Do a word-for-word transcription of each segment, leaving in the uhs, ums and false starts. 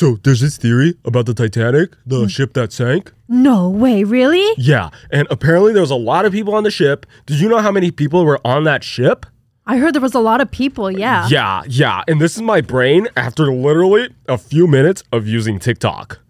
So there's this theory about the Titanic, the mm. ship that sank. No way, really? Yeah, and apparently there was a lot of people on the ship. Did you know how many people were on that ship? I heard there was a lot of people, yeah. Yeah, yeah, and this is my brain after literally a few minutes of using TikTok.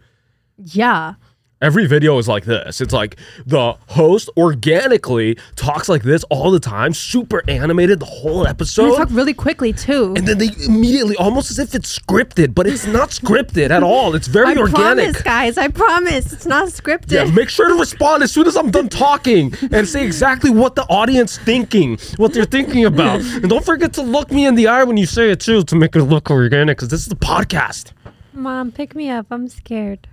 Yeah. Every video is like this. It's like the host organically talks like this all the time, super animated the whole episode. And they talk really quickly, too. And then they immediately, almost as if it's scripted, but it's not scripted at all. It's very I organic. I promise, guys. I promise. It's not scripted. Yeah, make sure to respond as soon as I'm done talking and say exactly what the audience thinking, what they're thinking about. And don't forget to look me in the eye when you say it, too, to make it look organic, because this is the podcast. Mom, pick me up. I'm scared.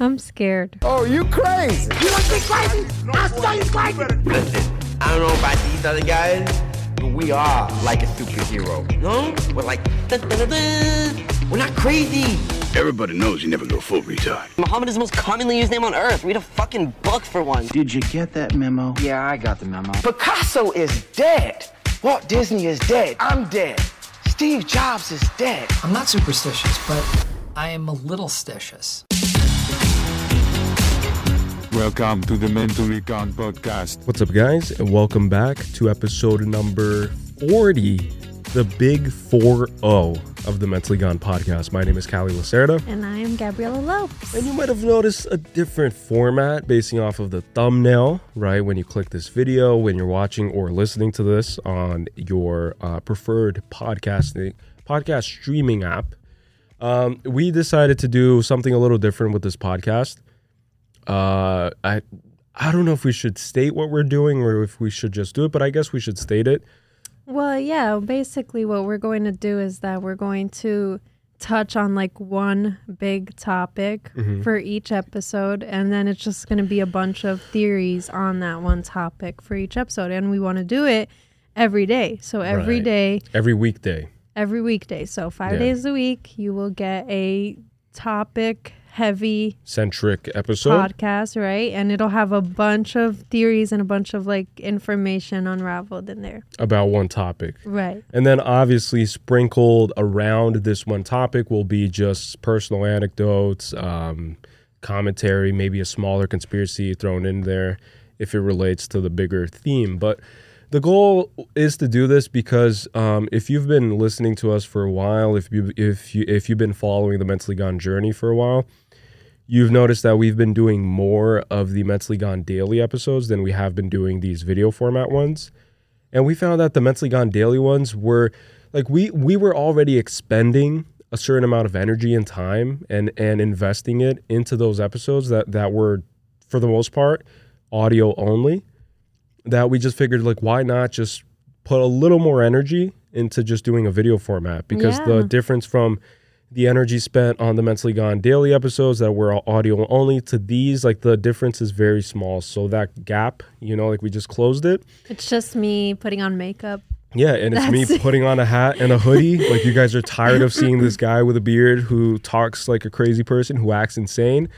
I'm scared. Oh, you crazy. You want to be crazy? I'll show you crazy. Listen, I don't know about these other guys, but we are like a superhero. No? We're like, da, da, da, da. We're not crazy. Everybody knows you never go full retard. Muhammad is the most commonly used name on earth. Read a fucking book for one. Did you get that memo? Yeah, I got the memo. Picasso is dead. Walt Disney is dead. I'm dead. Steve Jobs is dead. I'm not superstitious, but I am a little stitious. Welcome to the Mentally Gone Podcast. What's up, guys? And welcome back to episode number forty, the big four oh of the Mentally Gone Podcast. My name is Callie Lacerda. And I am Gabriella Lopes. And you might have noticed a different format basing off of the thumbnail, right? When you click this video, when you're watching or listening to this on your uh, preferred podcasting podcast streaming app. Um, we decided to do something a little different with this podcast. Uh, I I don't know if we should state what we're doing or if we should just do it, but I guess we should state it. Well, yeah, basically what we're going to do is that we're going to touch on like one big topic mm-hmm. for each episode, and then it's just going to be a bunch of theories on that one topic for each episode. And we want to do it every day. So every right. day. Every weekday. Every weekday, so five yeah. days a week, you will get a topic-heavy centric episode podcast, right? And it'll have a bunch of theories and a bunch of like information unraveled in there about one topic, right? And then obviously sprinkled around this one topic will be just personal anecdotes, um, commentary, maybe a smaller conspiracy thrown in there if it relates to the bigger theme, but. The goal is to do this because um, if you've been listening to us for a while, if you if you if you've been following the Mentally Gone journey for a while, you've noticed that we've been doing more of the Mentally Gone daily episodes than we have been doing these video format ones, and we found that the Mentally Gone daily ones were like we we were already expending a certain amount of energy and time and and investing it into those episodes that that were for the most part audio only. That we just figured, like, why not just put a little more energy into just doing a video format? Because yeah. the difference from the energy spent on the Mentally Gone daily episodes that were audio only to these, like, the difference is very small. So that gap, you know, like, we just closed it. It's just me putting on makeup. Yeah, and it's That's me putting on a hat and a hoodie. Like, you guys are tired of seeing this guy with a beard who talks like a crazy person, who acts insane.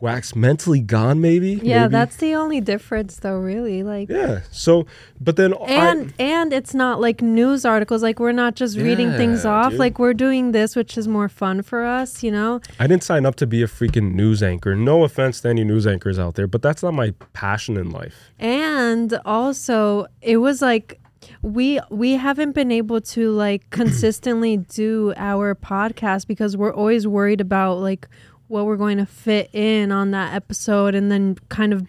Wax mentally gone, maybe? Yeah, maybe. That's the only difference, though, really. Like, yeah, so, but then... And I, and it's not, like, news articles. Like, we're not just yeah, reading things off. Dude. Like, we're doing this, which is more fun for us, you know? I didn't sign up to be a freaking news anchor. No offense to any news anchors out there, but that's not my passion in life. And also, it was, like... We we haven't been able to like consistently do our podcast because we're always worried about like what we're going to fit in on that episode and then kind of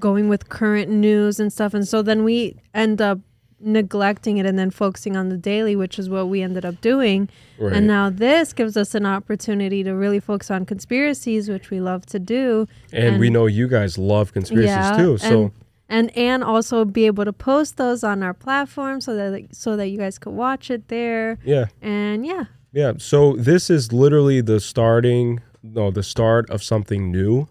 going with current news and stuff. And so then we end up neglecting it and then focusing on the daily, which is what we ended up doing. Right. And now this gives us an opportunity to really focus on conspiracies, which we love to do. And, and we know you guys love conspiracies yeah, too. So. And, And and also be able to post those on our platform so that so that you guys could watch it there. Yeah. And yeah. Yeah. So this is literally the starting, no, the start of something new.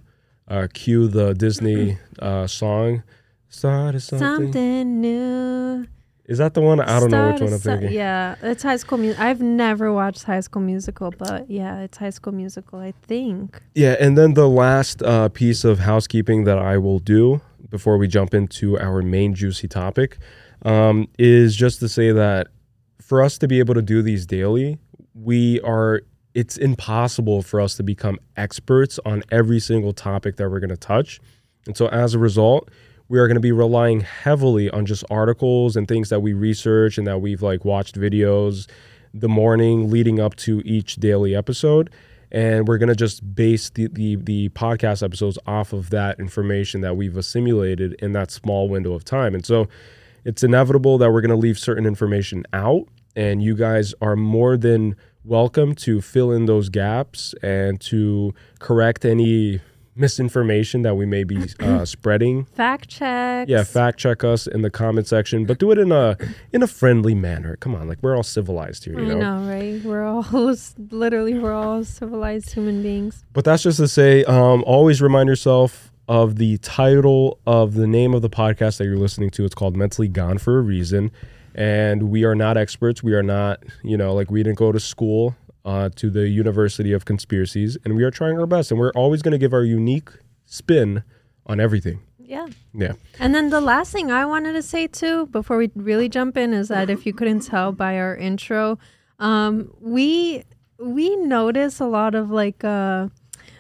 Uh, cue the Disney uh, song. Start of something. Something new. Is that the one? I don't know which one I'm thinking. Yeah, it's High School Musical. I've never watched High School Musical, but yeah, it's High School Musical, I think. Yeah, and then the last uh, piece of housekeeping that I will do before we jump into our main juicy topic um, is just to say that for us to be able to do these daily, we are it's impossible for us to become experts on every single topic that we're going to touch. And so as a result, we are going to be relying heavily on just articles and things that we research and that we've like watched videos the morning leading up to each daily episode. And we're going to just base the, the, the podcast episodes off of that information that we've assimilated in that small window of time. And so it's inevitable that we're going to leave certain information out, and you guys are more than welcome to fill in those gaps and to correct any misinformation that we may be uh, spreading. Fact check. Yeah, fact check us in the comment section, but do it in a in a friendly manner. Come on, like we're all civilized here, you I know? know, right? We're all literally we're all civilized human beings. But that's just to say, um, always remind yourself of the title of the name of the podcast that you're listening to. It's called Mentally Gone for a reason, and we are not experts. We are not, you know, like we didn't go to school. Uh, to the University of Conspiracies, and we are trying our best, and we're always going to give our unique spin on everything. Yeah. Yeah. And then the last thing I wanted to say too, before we really jump in, is that if you couldn't tell by our intro, um, we we notice a lot of like uh,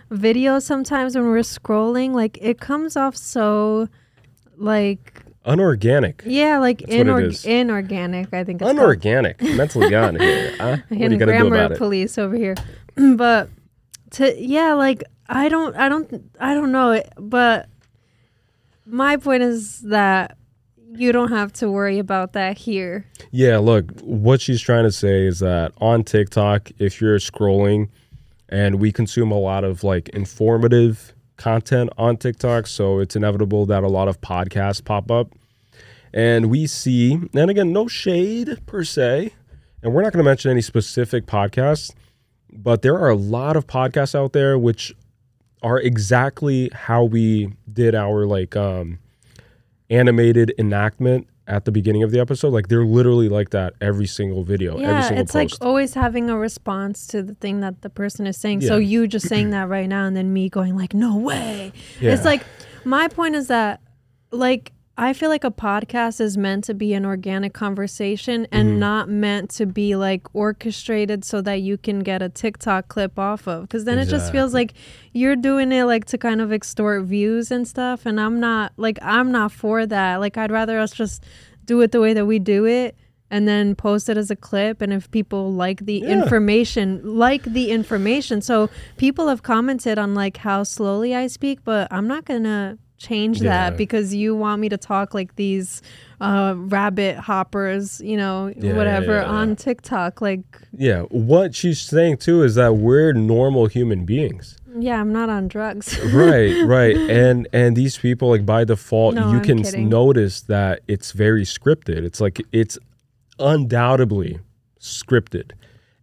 videos sometimes when we're scrolling, like it comes off so like unorganic. Yeah, like inor- inorganic, I think it's unorganic. Called. Mentally Gone here. Huh? What are you gonna do about it? Police over here. But to yeah, like I don't, I don't, I don't know it. But my point is that you don't have to worry about that here. Yeah, look, what she's trying to say is that on TikTok, if you're scrolling, and we consume a lot of like informative content on TikTok, so it's inevitable that a lot of podcasts pop up, and we see, and again, no shade per se, and we're not going to mention any specific podcasts, but there are a lot of podcasts out there which are exactly how we did our like um animated enactment at the beginning of the episode. Like they're literally like that every single video. Yeah, every single it's post. Like always having a response to the thing that the person is saying. Yeah. So you just saying that right now, and then me going like, no way. Yeah. It's like, my point is that like, I feel like a podcast is meant to be an organic conversation and mm-hmm. not meant to be like orchestrated so that you can get a TikTok clip off of. Because then exactly. It just feels like you're doing it like to kind of extort views and stuff. And I'm not like I'm not for that. Like I'd rather us just do it the way that we do it and then post it as a clip. And if people like the yeah. information, like the information. So people have commented on like how slowly I speak, but I'm not going to change yeah. that because you want me to talk like these uh rabbit hoppers, you know, yeah, whatever yeah, yeah, on yeah. TikTok. Like yeah, what she's saying too is that we're normal human beings. Yeah, I'm not on drugs. right, right. And and these people, like by default, no, you I'm can kidding. notice that it's very scripted. It's like it's undoubtedly scripted.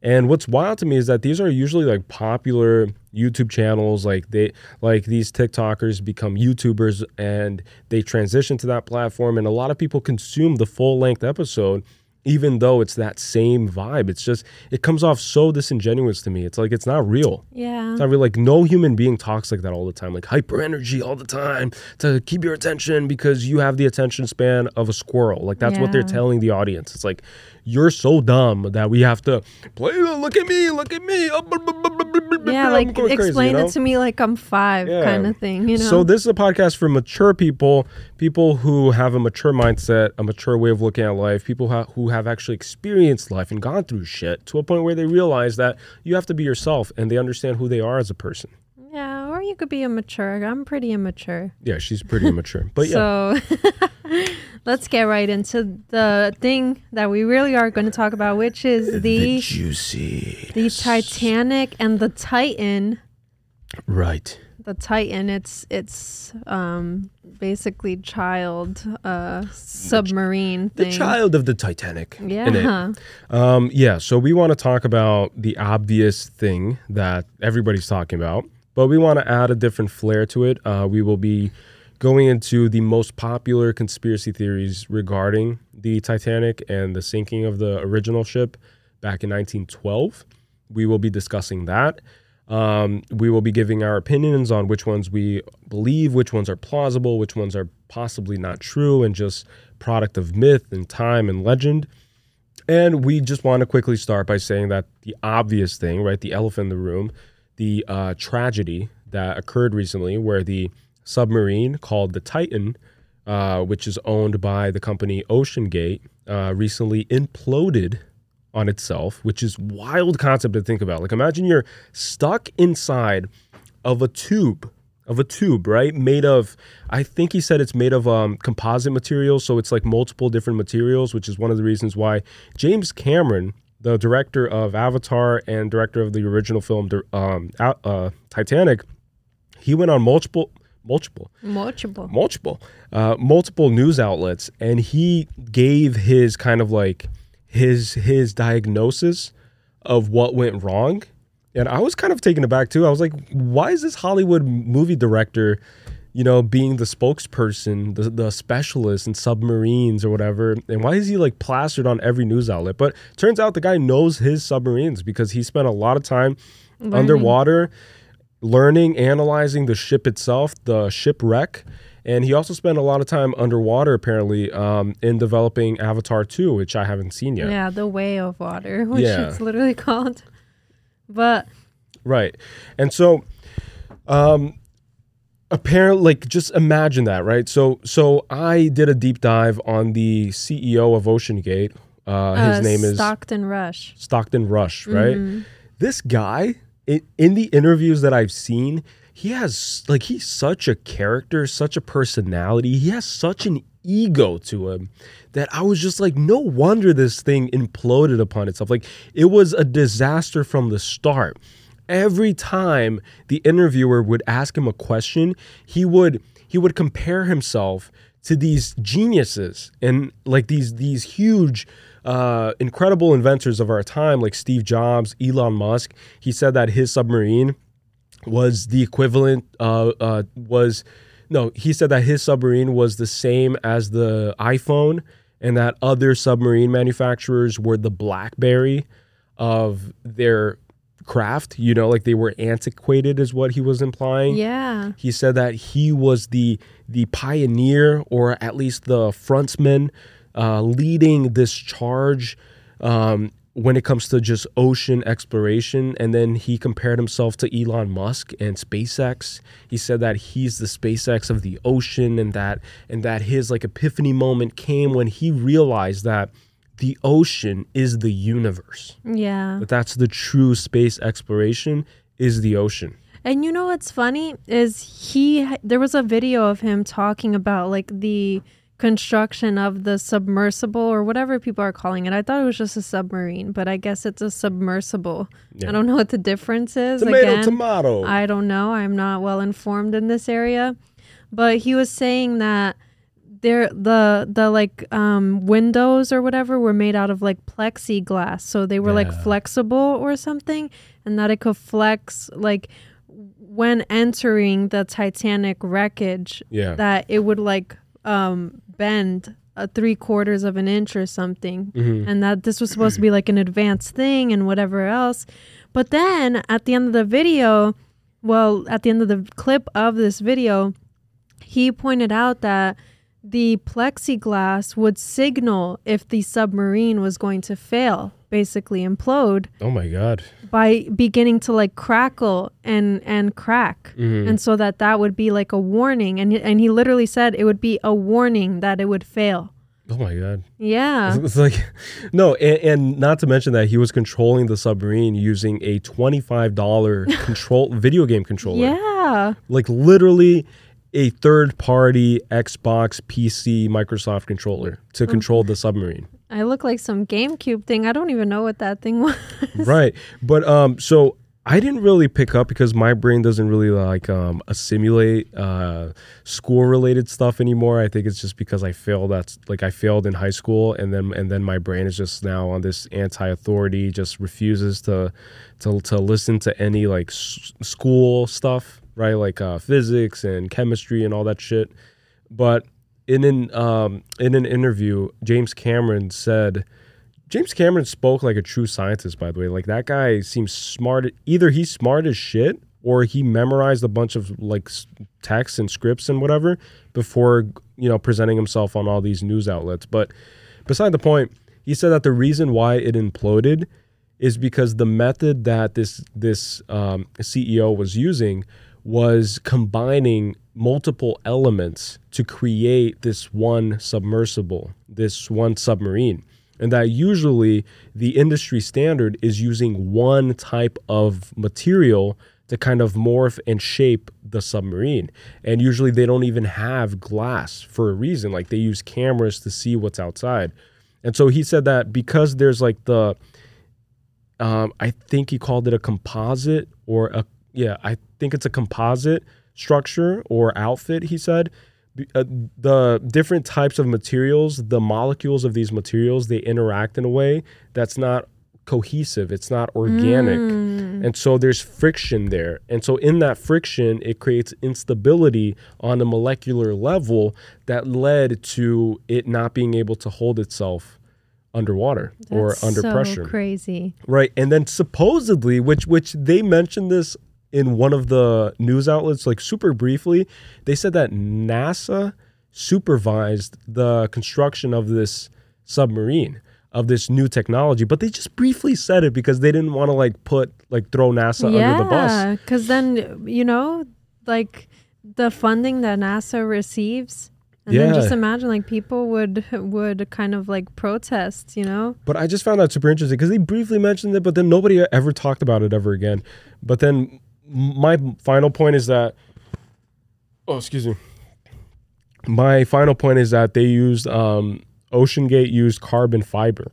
And what's wild to me is that these are usually like popular YouTube channels, like they like these TikTokers become YouTubers and they transition to that platform. And a lot of people consume the full length episode, even though it's that same vibe. It's just it comes off so disingenuous to me. It's like it's not real. Yeah. It's not real. Like no human being talks like that all the time, like hyper energy all the time to keep your attention because you have the attention span of a squirrel. Like that's yeah. what they're telling the audience. It's like, you're so dumb that we have to play. Look at me, look at me. Oh, blah, blah, blah, blah, blah, yeah, like explain crazy, you know? It to me like I'm five, yeah. kind of thing. You know. So this is a podcast for mature people, people who have a mature mindset, a mature way of looking at life, people ha- who have actually experienced life and gone through shit to a point where they realize that you have to be yourself and they understand who they are as a person. Yeah, or you could be immature. I'm pretty immature. Yeah, she's pretty immature, but yeah. So. Let's get right into the thing that we really are going to talk about, which is the, the juicy, the Titanic and the Titan. Right. The Titan. It's it's um, basically child uh, submarine thing. The child of the Titanic. Yeah. Um, yeah. So we want to talk about the obvious thing that everybody's talking about, but we want to add a different flair to it. Uh, we will be going into the most popular conspiracy theories regarding the Titanic and the sinking of the original ship back in nineteen twelve. We will be discussing that. Um, we will be giving our opinions on which ones we believe, which ones are plausible, which ones are possibly not true, and just product of myth and time and legend. And we just want to quickly start by saying that the obvious thing, right, the elephant in the room, the uh, tragedy that occurred recently where the submarine called the Titan, uh, which is owned by the company OceanGate, uh, recently imploded on itself, which is wild concept to think about. Like, imagine you're stuck inside of a tube, of a tube, right? Made of, I think he said it's made of um, composite materials. So it's like multiple different materials, which is one of the reasons why James Cameron, the director of Avatar and director of the original film um, uh, Titanic, he went on multiple, multiple, multiple, multiple, uh, multiple news outlets. And he gave his kind of like his, his diagnosis of what went wrong. And I was kind of taken aback too. I was like, why is this Hollywood movie director, you know, being the spokesperson, the, the specialist in submarines or whatever? And why is he like plastered on every news outlet? But turns out the guy knows his submarines because he spent a lot of time learning. underwater, learning, analyzing the ship itself, the shipwreck. And he also spent a lot of time underwater, apparently, um, in developing Avatar two, which I haven't seen yet. Yeah, The Way of Water, which yeah. it's literally called. But right. And so um apparently, like, just imagine that, right? So so I did a deep dive on the C E O of OceanGate. Uh, uh his name is Stockton Rush. Stockton Rush, right? Mm-hmm. This guy, it, in the interviews that I've seen, he has like he's such a character, such a personality. He has such an ego to him that I was just like, no wonder this thing imploded upon itself. Like, it was a disaster from the start. Every time the interviewer would ask him a question, he would he would compare himself to these geniuses and like these these huge uh incredible inventors of our time, like Steve Jobs, Elon Musk. He said that his submarine was the equivalent uh uh was No, he said that his submarine was the same as the iPhone and that other submarine manufacturers were the BlackBerry of their craft. You know, like they were antiquated is what he was implying. Yeah. He said that he was the the pioneer, or at least the frontsman, uh, leading this charge um, when it comes to just ocean exploration. And then he compared himself to Elon Musk and SpaceX. He said that he's the SpaceX of the ocean, and that and that his like epiphany moment came when he realized that the ocean is the universe. Yeah. That that's the true space exploration, is the ocean. And you know what's funny is he there was a video of him talking about like the construction of the submersible, or whatever people are calling it. I thought it was just a submarine, but I guess it's a submersible. Yeah. I don't know what the difference is. Tomato, Again, tomato. I don't know. I'm not well informed in this area. But he was saying that there the the like um windows or whatever were made out of like plexiglass, so they were yeah. like flexible or something, and that it could flex like when entering the Titanic wreckage. Yeah. That it would like um bend a three quarters of an inch or something. Mm-hmm. And that this was supposed to be like an advanced thing and whatever else. But then at the end of the video, well, at the end of the clip of this video, he pointed out that the plexiglass would signal if the submarine was going to fail, basically implode. Oh my God. By beginning to like crackle and and crack. Mm-hmm. And so that that would be like a warning. And, and he literally said it would be a warning that it would fail. Oh my God. Yeah. It's, it's like, no, and, and not to mention that he was controlling the submarine using a twenty-five dollar control video game controller. Yeah. Like literally a third-party Xbox, P C, Microsoft controller to control the submarine. I look like some GameCube thing. I don't even know what that thing was. Right. But um, so I didn't really pick up because my brain doesn't really like um, assimilate uh, school-related stuff anymore. I think it's just because I failed. That's like I failed in high school, and then and then my brain is just now on this anti-authority, just refuses to to to listen to any like s- school stuff. Right, like uh, physics and chemistry and all that shit. But in an um, in an interview, James Cameron said, James Cameron spoke like a true scientist, by the way. Like, that guy seems smart. Either he's smart as shit, or he memorized a bunch of like texts and scripts and whatever before, you know, presenting himself on all these news outlets. But beside the point, He said that the reason why it imploded is because the method that this this um, C E O was using was combining multiple elements to create this one submersible, this one submarine. And that usually the industry standard is using one type of material to kind of morph and shape the submarine. And usually they don't even have glass for a reason. Like, they use cameras to see what's outside. And so he said that because there's like the, um, I think he called it a composite or a, yeah, I think it's a composite structure or outfit, he said. Uh, the different types of materials, the molecules of these materials, they interact in a way that's not cohesive. It's not organic. Mm. And so there's friction there. And so in that friction, it creates instability on a molecular level that led to it not being able to hold itself underwater that's or under so pressure. Crazy. Right. And then supposedly, which which they mentioned this in one of the news outlets, like super briefly, they said that NASA supervised the construction of this submarine, of this new technology, but they just briefly said it because they didn't want to like put, like throw NASA yeah, under the bus. Yeah, because then, you know, like the funding that NASA receives, and yeah. then just imagine like people would would kind of like protest, you know? But I just found that super interesting because they briefly mentioned it, but then nobody ever talked about it ever again. But then my final point is that, oh, excuse me. My final point is that they used, um, OceanGate used carbon fiber.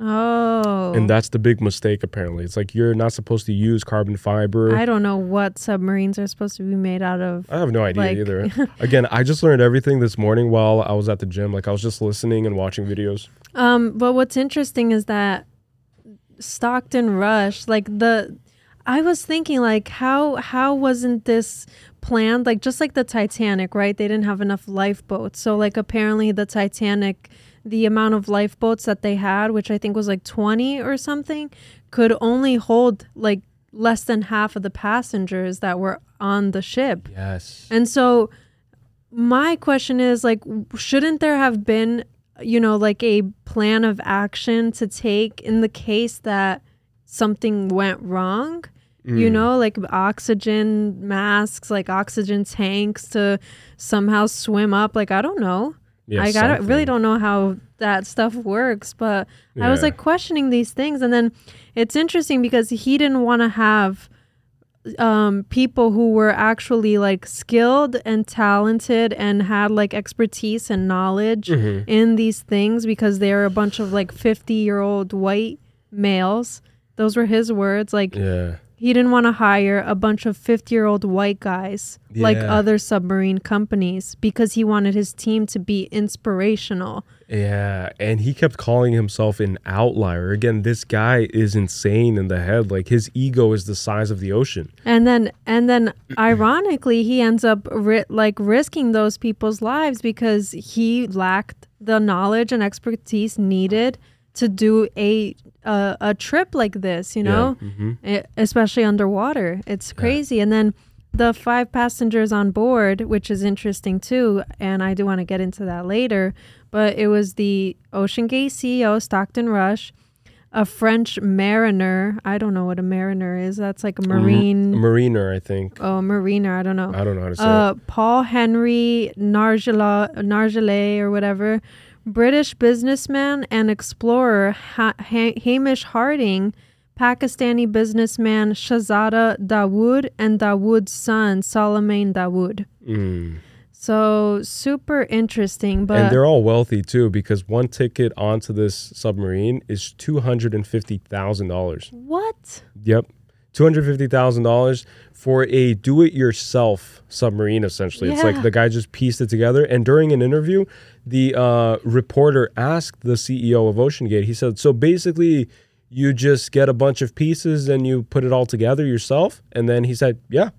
Oh. And that's the big mistake, apparently. It's like you're not supposed to use carbon fiber. I don't know what submarines are supposed to be made out of. I have no idea like... either. Again, I just learned everything this morning while I was at the gym. Like, I was just listening and watching videos. Um, but what's interesting is that Stockton Rush, like the... I was thinking, like, how how wasn't this planned? Like, just like the Titanic, right? They didn't have enough lifeboats. So, like, apparently the Titanic, the amount of lifeboats that they had, which I think was like twenty or something, could only hold, like, less than half of the passengers that were on the ship. Yes. And so my question is, like, shouldn't there have been, you know, like a plan of action to take in the case that something went wrong? You know, like oxygen masks, like oxygen tanks to somehow swim up. Like, I don't know. Yeah, like, I don't, really don't know how that stuff works. But yeah. I was like questioning these things. And then it's interesting because he didn't want to have um, people who were actually like skilled and talented and had like expertise and knowledge mm-hmm. in these things because they were a bunch of like fifty-year-old white males. Those were his words. Like, yeah. He didn't want to hire a bunch of fifty-year-old white guys yeah. like other submarine companies because he wanted his team to be inspirational. Yeah, and he kept calling himself an outlier. Again, this guy is insane in the head. Like, his ego is the size of the ocean. And then, and then, ironically, he ends up ri- like risking those people's lives because he lacked the knowledge and expertise needed to do a uh, a trip like this, you know, yeah. mm-hmm. it, especially underwater. It's crazy. Yeah. And then the five passengers on board, which is interesting too, and I do want to get into that later, but it was the OceanGate C E O, Stockton Rush, a French mariner. I don't know what a mariner is. That's like a marine. Mm, a mariner, I think. Oh, a mariner. I don't know. I don't know how to say uh, it. Paul Henry Nargela, Nargelet or whatever, British businessman and explorer ha- ha- Hamish Harding, Pakistani businessman Shahzada Dawood, and Dawood's son, Solomon Dawood. Mm. So super interesting. But and they're all wealthy, too, because one ticket onto this submarine is two hundred fifty thousand dollars. What? Yep. two hundred fifty thousand dollars for a do-it-yourself submarine, essentially. Yeah. It's like the guy just pieced it together. And during an interview, the uh, reporter asked the C E O of OceanGate, he said, so basically you just get a bunch of pieces and you put it all together yourself? And then he said, yeah.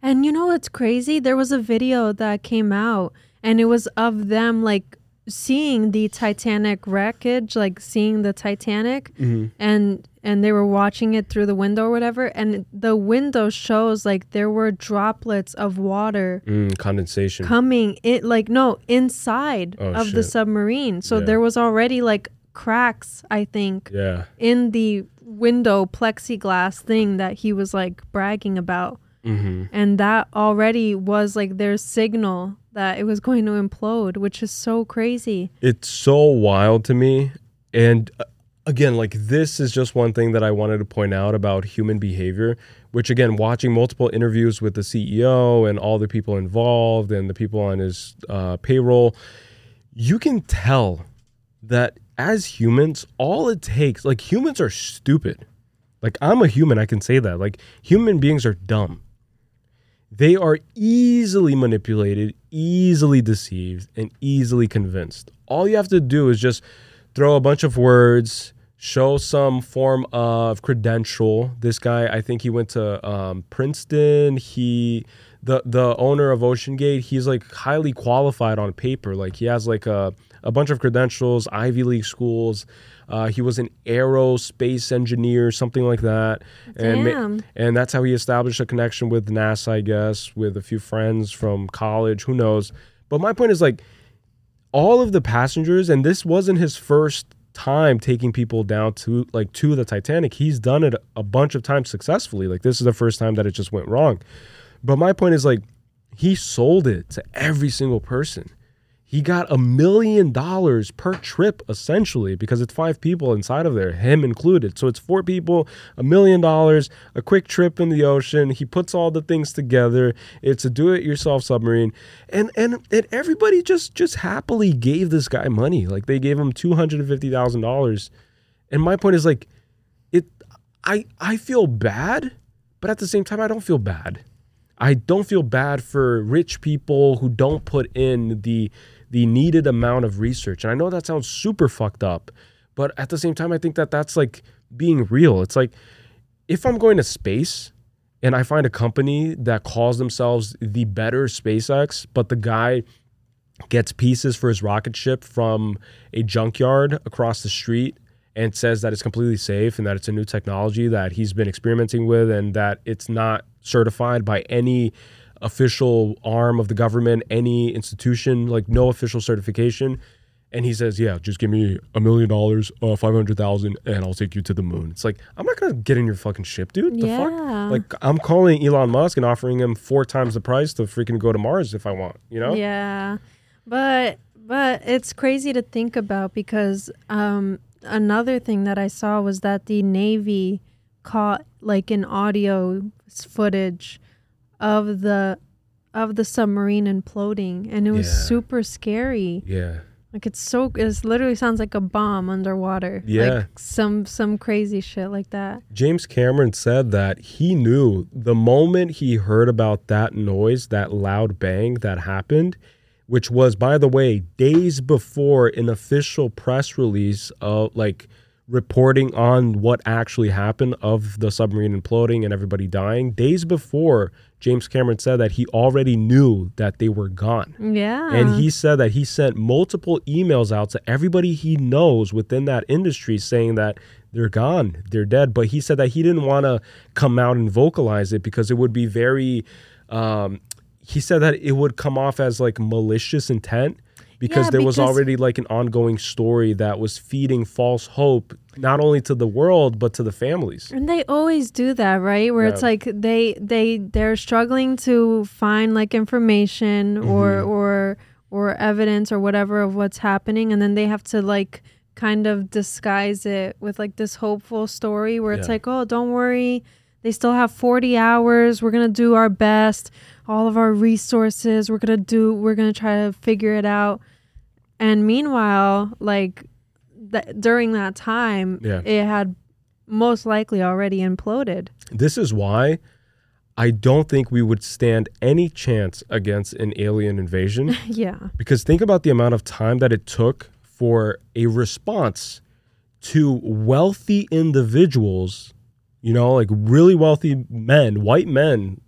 And you know what's crazy? There was a video that came out and it was of them like seeing the Titanic wreckage, like seeing the Titanic mm-hmm. and... and they were watching it through the window or whatever, and the window shows like there were droplets of water mm, condensation coming in, like no inside oh, of shit. the submarine. So yeah. there was already like cracks, I think, yeah. in the window plexiglass thing that he was like bragging about. Mm-hmm. And that already was like their signal that it was going to implode, which is so crazy. It's so wild to me. And uh, again, like this is just one thing that I wanted to point out about human behavior, which again, watching multiple interviews with the C E O and all the people involved and the people on his uh, payroll, you can tell that as humans, all it takes, like humans are stupid. Like I'm a human, I can say that. Like human beings are dumb. They are easily manipulated, easily deceived, and easily convinced. All you have to do is just throw a bunch of words, show some form of credential. This guy, I think he went to um, Princeton. He, the the owner of OceanGate, he's like highly qualified on paper. Like he has like a, a bunch of credentials, Ivy League schools. Uh, he was an aerospace engineer, something like that. Damn. And, and that's how he established a connection with NASA, I guess, with a few friends from college. Who knows? But my point is, like, all of the passengers, and this wasn't his first time taking people down to, like, to the Titanic. He's done it a bunch of times successfully. Like, this is the first time that it just went wrong. But my point is, like, he sold it to every single person. He got a million dollars per trip, essentially, because it's five people inside of there, him included. So it's four people, a million dollars, a quick trip in the ocean. He puts all the things together. It's a do-it-yourself submarine. And and and everybody just, just happily gave this guy money. Like, they gave him two hundred fifty thousand dollars. And my point is, like, it. I I feel bad, but at the same time, I don't feel bad. I don't feel bad for rich people who don't put in the the needed amount of research. And I know that sounds super fucked up, but at the same time, I think that that's like being real. It's like, if I'm going to space and I find a company that calls themselves the better SpaceX, but the guy gets pieces for his rocket ship from a junkyard across the street and says that it's completely safe and that it's a new technology that he's been experimenting with and that it's not certified by any official arm of the government, any institution, like no official certification. And he says, yeah, just give me a million dollars, uh, five hundred thousand, and I'll take you to the moon. It's like, I'm not going to get in your fucking ship, dude. The yeah. fuck? Like, I'm calling Elon Musk and offering him four times the price to freaking go to Mars if I want, you know? Yeah. But, but it's crazy to think about because, um, another thing that I saw was that the Navy caught like an audio footage of the of the submarine imploding, and it was yeah. super scary. Yeah, like it's so it literally sounds like a bomb underwater. Yeah, like some some crazy shit like that. James Cameron said that he knew the moment he heard about that noise, that loud bang that happened, which was, by the way, days before an official press release, uh, like reporting on what actually happened of the submarine imploding and everybody dying. Days before, James Cameron said that he already knew that they were gone. Yeah. And he said that he sent multiple emails out to everybody he knows within that industry saying that they're gone, they're dead. But he said that he didn't want to come out and vocalize it because it would be very... Um, he said that it would come off as like malicious intent because yeah, there because was already like an ongoing story that was feeding false hope, not only to the world, but to the families. And they always do that, right? Where yeah. it's like they, they, they're struggling to find like information mm-hmm. or, or, or evidence or whatever of what's happening. And then they have to like kind of disguise it with like this hopeful story where yeah. it's like, oh, don't worry. They still have forty hours. We're going to do our best. All of our resources. We're going to do, we're going to try to figure it out. And meanwhile, like th- during that time, yeah. it had most likely already imploded. This is why I don't think we would stand any chance against an alien invasion. yeah. Because think about the amount of time that it took for a response to wealthy individuals. You know, like really wealthy men, white men,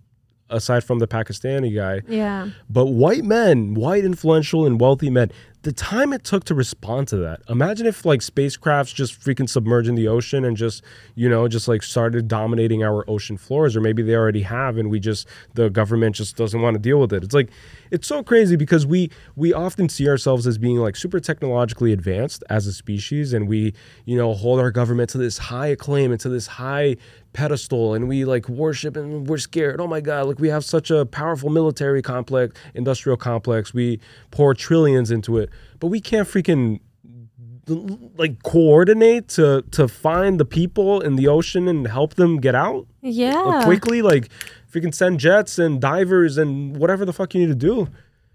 aside from the Pakistani guy. Yeah. But white men, white influential and wealthy men, the time it took to respond to that. Imagine if like spacecrafts just freaking submerged in the ocean and just, you know, just like started dominating our ocean floors, or maybe they already have and we just, the government just doesn't want to deal with it. It's like, it's so crazy because we, we often see ourselves as being like super technologically advanced as a species, and we, you know, hold our government to this high acclaim and to this high pedestal, and we like worship, and we're scared. Oh my God, like we have such a powerful military complex, industrial complex. We pour trillions into it, but we can't freaking like coordinate to to find the people in the ocean and help them get out. Yeah, like, quickly, like freaking send jets and divers and whatever the fuck you need to do.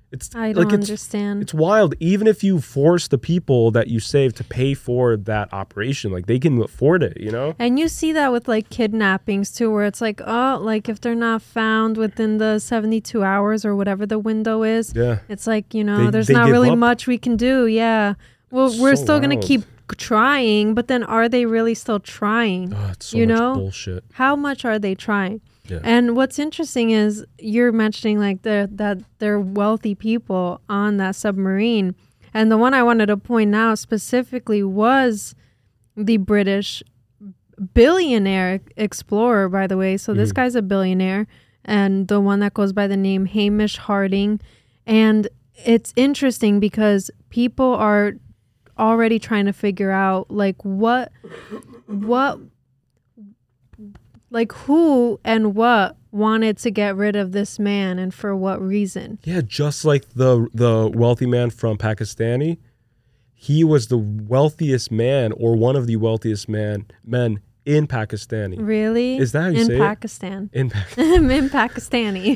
It's I don't like, it's, understand. It's wild. Even if you force the people that you save to pay for that operation, like they can afford it, you know? And you see that with like kidnappings too, where it's like, oh, like if they're not found within the seventy-two hours or whatever the window is, yeah, it's like, you know, they, there's they not really up. much we can do. Yeah. Well, it's we're so still going to keep trying, but then are they really still trying? Oh, it's so you much know? bullshit. How much are they trying? Yeah. And what's interesting is you're mentioning like the, that they're wealthy people on that submarine. And the one I wanted to point out specifically was the British billionaire explorer, by the way. So mm. this guy's a billionaire, and the one that goes by the name Hamish Harding. And it's interesting because people are already trying to figure out like what, what, like who and what wanted to get rid of this man and for what reason? Yeah, just like the the wealthy man from Pakistani, he was the wealthiest man or one of the wealthiest man men in Pakistani. Really? Is that how you in say Pakistan. It? In Pakistan. In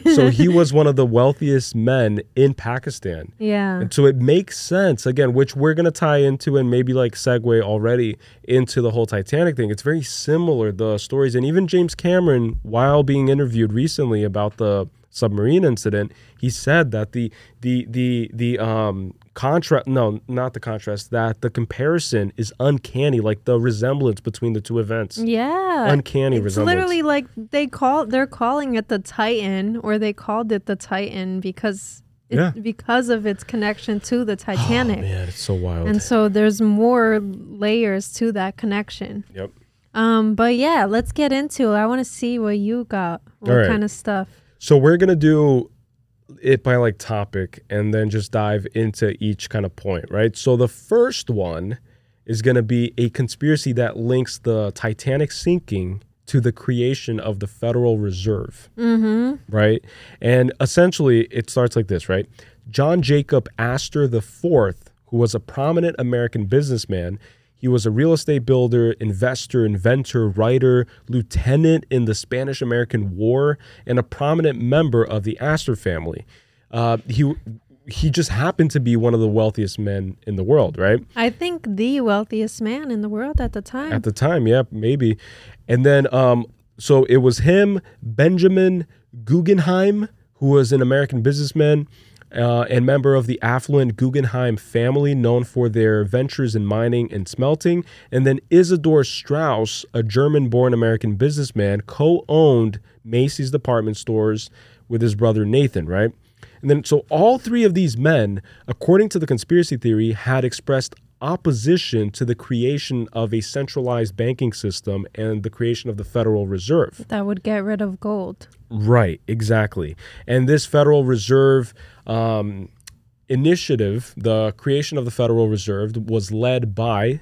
Pakistani. So he was one of the wealthiest men in Pakistan. Yeah. And so it makes sense, again, which we're going to tie into and maybe like segue already into the whole Titanic thing. It's very similar, the stories. And even James Cameron, while being interviewed recently about the submarine incident, he said that the the the the um contrast no not the contrast that the comparison is uncanny, like the resemblance between the two events. Yeah, uncanny it's resemblance. Literally, like they call they're calling it the Titan, or they called it the Titan because it, yeah. because of its connection to the Titanic. Oh, man, it's so wild. And so there's more layers to that connection. Yep. Um, but yeah, let's get into it. I want to see what you got. What right. kind of stuff? So we're going to do it by like topic and then just dive into each kind of point, right? So the first one is going to be a conspiracy that links the Titanic sinking to the creation of the Federal Reserve, mm-hmm. right? And essentially it starts like this, right? John Jacob Astor the fourth, who was a prominent American businessman. He was a real estate builder, investor, inventor, writer, lieutenant in the Spanish-American War, and a prominent member of the Astor family. Uh, he he just happened to be one of the wealthiest men in the world, right? I think the wealthiest man in the world at the time. At the time, yeah, maybe. And then, um, so it was him, Benjamin Guggenheim, who was an American businessman, Uh, and member of the affluent Guggenheim family, known for their ventures in mining and smelting. And then Isidor Strauss, a German-born American businessman, co-owned Macy's department stores with his brother Nathan, right? And then, so all three of these men, according to the conspiracy theory, had expressed opposition to the creation of a centralized banking system and the creation of the Federal Reserve. That would get rid of gold. Right, exactly. And this Federal Reserve um, initiative, the creation of the Federal Reserve, was led by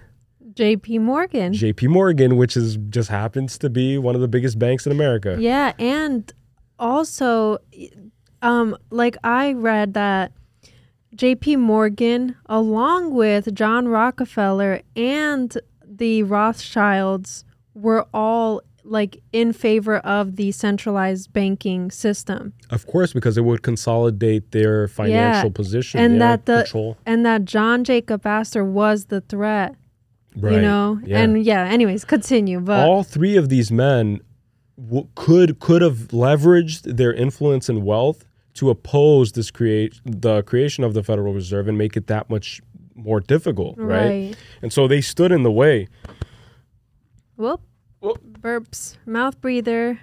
J P Morgan. J P Morgan, which is just happens to be one of the biggest banks in America. Yeah, and also, um, like I read that J P Morgan, along with John Rockefeller and the Rothschilds, were all like in favor of the centralized banking system. Of course, because it would consolidate their financial yeah. position and yeah, that the control. And that John Jacob Astor was the threat. Right. You know, yeah. and yeah. Anyways, continue. But all three of these men w- could could have leveraged their influence and wealth to oppose this create the creation of the Federal Reserve and make it that much more difficult, right? right? And so they stood in the way. Whoop. Whoop. Burps. Mouth breather.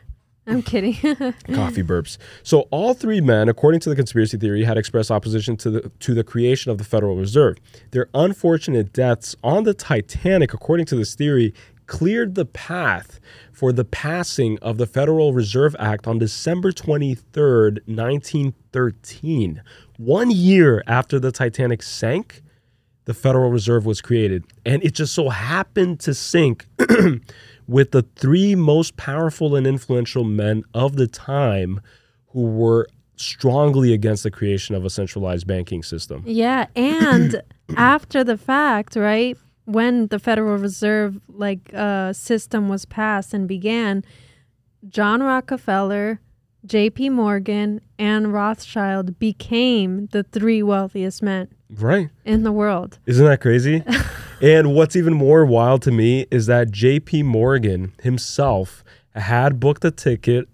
I'm kidding. Coffee burps. So all three men, according to the conspiracy theory, had expressed opposition to the to the creation of the Federal Reserve. Their unfortunate deaths on the Titanic, according to this theory, cleared the path for the passing of the Federal Reserve Act on December twenty-third, nineteen thirteen. One year after the Titanic sank, the Federal Reserve was created. And it just so happened to sink with the three most powerful and influential men of the time who were strongly against the creation of a centralized banking system. Yeah, and after the fact, right, when the Federal Reserve like uh, system was passed and began, John Rockefeller, J P. Morgan, and Rothschild became the three wealthiest men right in the world. Isn't that crazy? And what's even more wild to me is that J P. Morgan himself had booked a ticket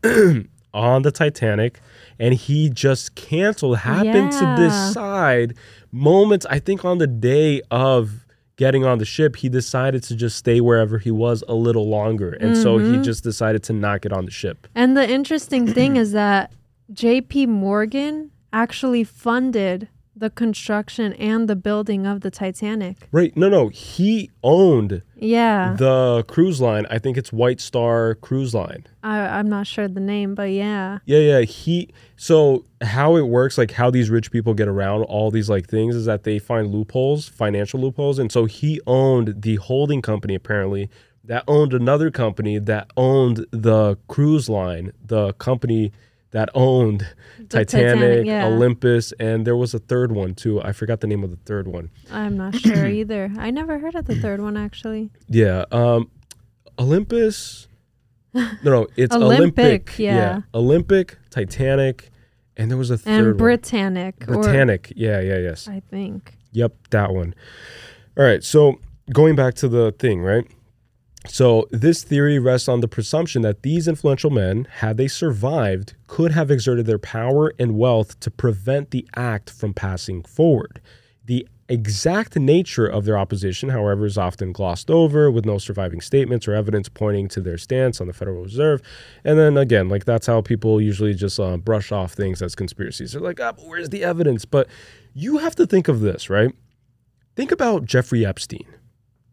on the Titanic, and he just canceled. Happened yeah. to decide moments, I think on the day of getting on the ship, he decided to just stay wherever he was a little longer. And mm-hmm. so he just decided to not get on the ship. And the interesting thing is that J P. Morgan actually funded the construction and the building of the Titanic. Right. No, no. He owned yeah. the cruise line. I think it's White Star Cruise Line. I, I'm not sure the name, but yeah. Yeah, yeah. He. So how it works, like how these rich people get around all these like things is that they find loopholes, financial loopholes. And so he owned the holding company, apparently, that owned another company that owned the cruise line, the company that owned the Titanic, Titanic yeah. Olympus, and there was a third one too. I forgot the name of the third one. I'm not sure either. I never heard of the third one actually. Yeah. Um, Olympus. No, no, it's Olympic. Olympic yeah. yeah. Olympic, Titanic, and there was a third and Britannic, one. And Britannic. Britannic. Yeah, yeah, yes. I think. Yep, that one. All right, so going back to the thing, right? So this theory rests on the presumption that these influential men, had they survived, could have exerted their power and wealth to prevent the act from passing forward. The exact nature of their opposition, however, is often glossed over with no surviving statements or evidence pointing to their stance on the Federal Reserve. And then again, like that's how people usually just uh, brush off things as conspiracies. They're like, ah, but where's the evidence? But you have to think of this, right? Think about Jeffrey Epstein.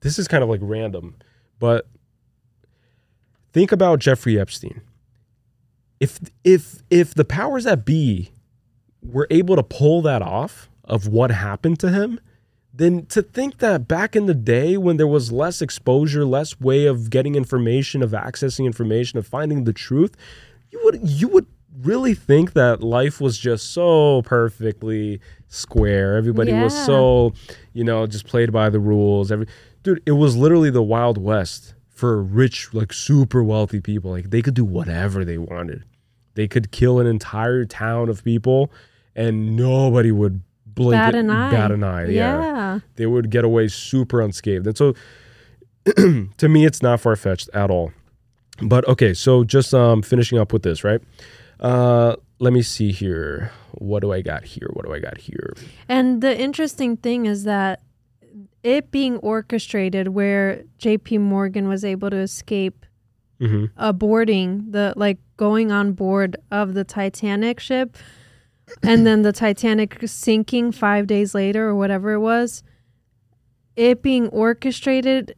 This is kind of like random. But think about Jeffrey Epstein. If if if the powers that be were able to pull that off of what happened to him, then to think that back in the day when there was less exposure, less way of getting information, of accessing information, of finding the truth, you would you would really think that life was just so perfectly square. Everybody yeah. was so, you know, just played by the rules. Every Dude, it was literally the Wild West for rich, like super wealthy people. Like they could do whatever they wanted. They could kill an entire town of people and nobody would blink bat an eye. Bat an eye. Yeah. yeah. They would get away super unscathed. And so to me, it's not far-fetched at all. But okay, so just um, finishing up with this, right? Uh, let me see here. What do I got here? What do I got here? And the interesting thing is that it being orchestrated where J P. Morgan was able to escape mm-hmm. aborting the, like going on board of the Titanic ship and then the Titanic sinking five days later or whatever it was, it being orchestrated,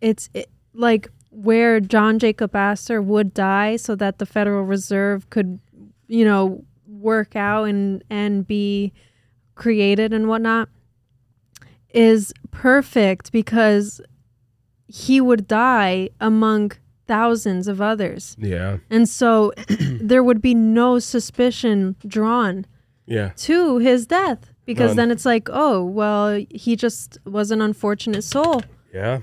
it's it, like where John Jacob Astor would die so that the Federal Reserve could, you know, work out and, and be created and whatnot. Is perfect because he would die among thousands of others. Yeah. And so there would be no suspicion drawn yeah. to his death because None. Then it's like, oh, well, he just was an unfortunate soul. Yeah.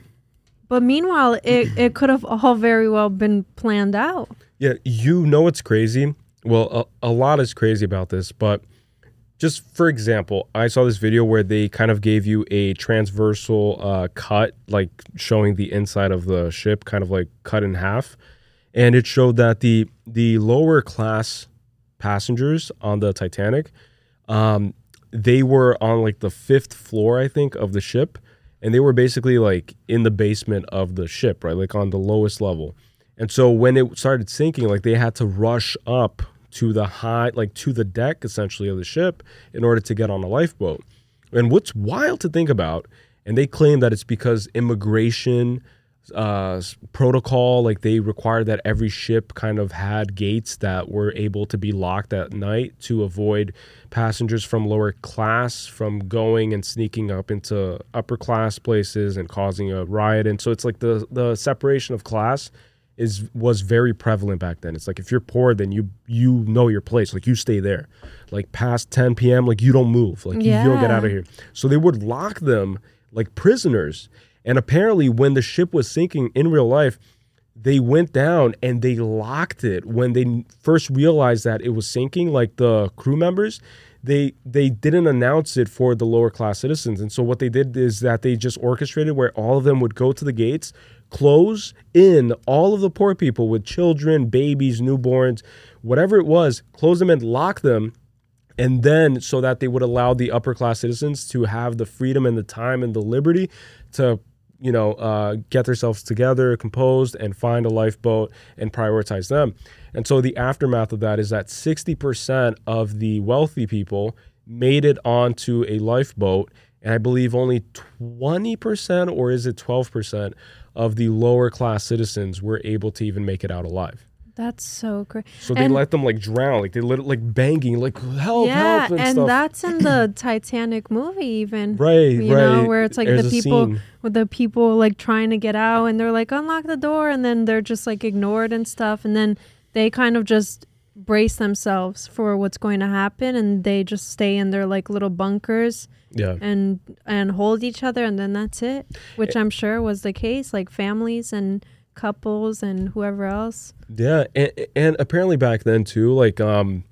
But meanwhile, it, it could have all very well been planned out. Yeah. You know what's crazy? Well, a, a lot is crazy about this, but just for example, I saw this video where they kind of gave you a transversal uh, cut, like showing the inside of the ship, kind of like cut in half. And it showed that the the lower class passengers on the Titanic, um, they were on like the fifth floor, I think, of the ship. And they were basically like in the basement of the ship, right? Like on the lowest level. And so when it started sinking, like they had to rush up to the high, like to the deck essentially of the ship in order to get on a lifeboat. And what's wild to think about, and they claim that it's because immigration uh, protocol, like they required that every ship kind of had gates that were able to be locked at night to avoid passengers from lower class from going and sneaking up into upper class places and causing a riot. And so it's like the the separation of class is was very prevalent back then. It's like if you're poor, then you you know your place. Like you stay there. Like past ten p.m., like you don't move. Like yeah. you, you don't get out of here. So they would lock them like prisoners. And apparently when the ship was sinking in real life, they went down and they locked it. When they first realized that it was sinking, like the crew members, they they didn't announce it for the lower class citizens. And so what they did is that they just orchestrated where all of them would go to the gates, close in all of the poor people with children, babies, newborns, whatever it was, close them and lock them. And then so that they would allow the upper class citizens to have the freedom and the time and the liberty to, you know, uh, get themselves together, composed, and find a lifeboat and prioritize them. And so the aftermath of that is that sixty percent of the wealthy people made it onto a lifeboat. And I believe only twenty percent, or is it twelve percent, of the lower class citizens were able to even make it out alive. That's so crazy. So they and, let them like drown, like they let like banging, like help, yeah, help, and, and stuff. That's in the Titanic movie, even right, you right. know, where it's like There's the people, with the people like trying to get out, and they're like unlock the door, and then they're just like ignored and stuff, and then they kind of just brace themselves for what's going to happen, and they just stay in their like little bunkers, yeah, and and hold each other, and then that's it. Which it, I'm sure was the case, like families and couples and whoever else. Yeah, and, and apparently back then too, like um,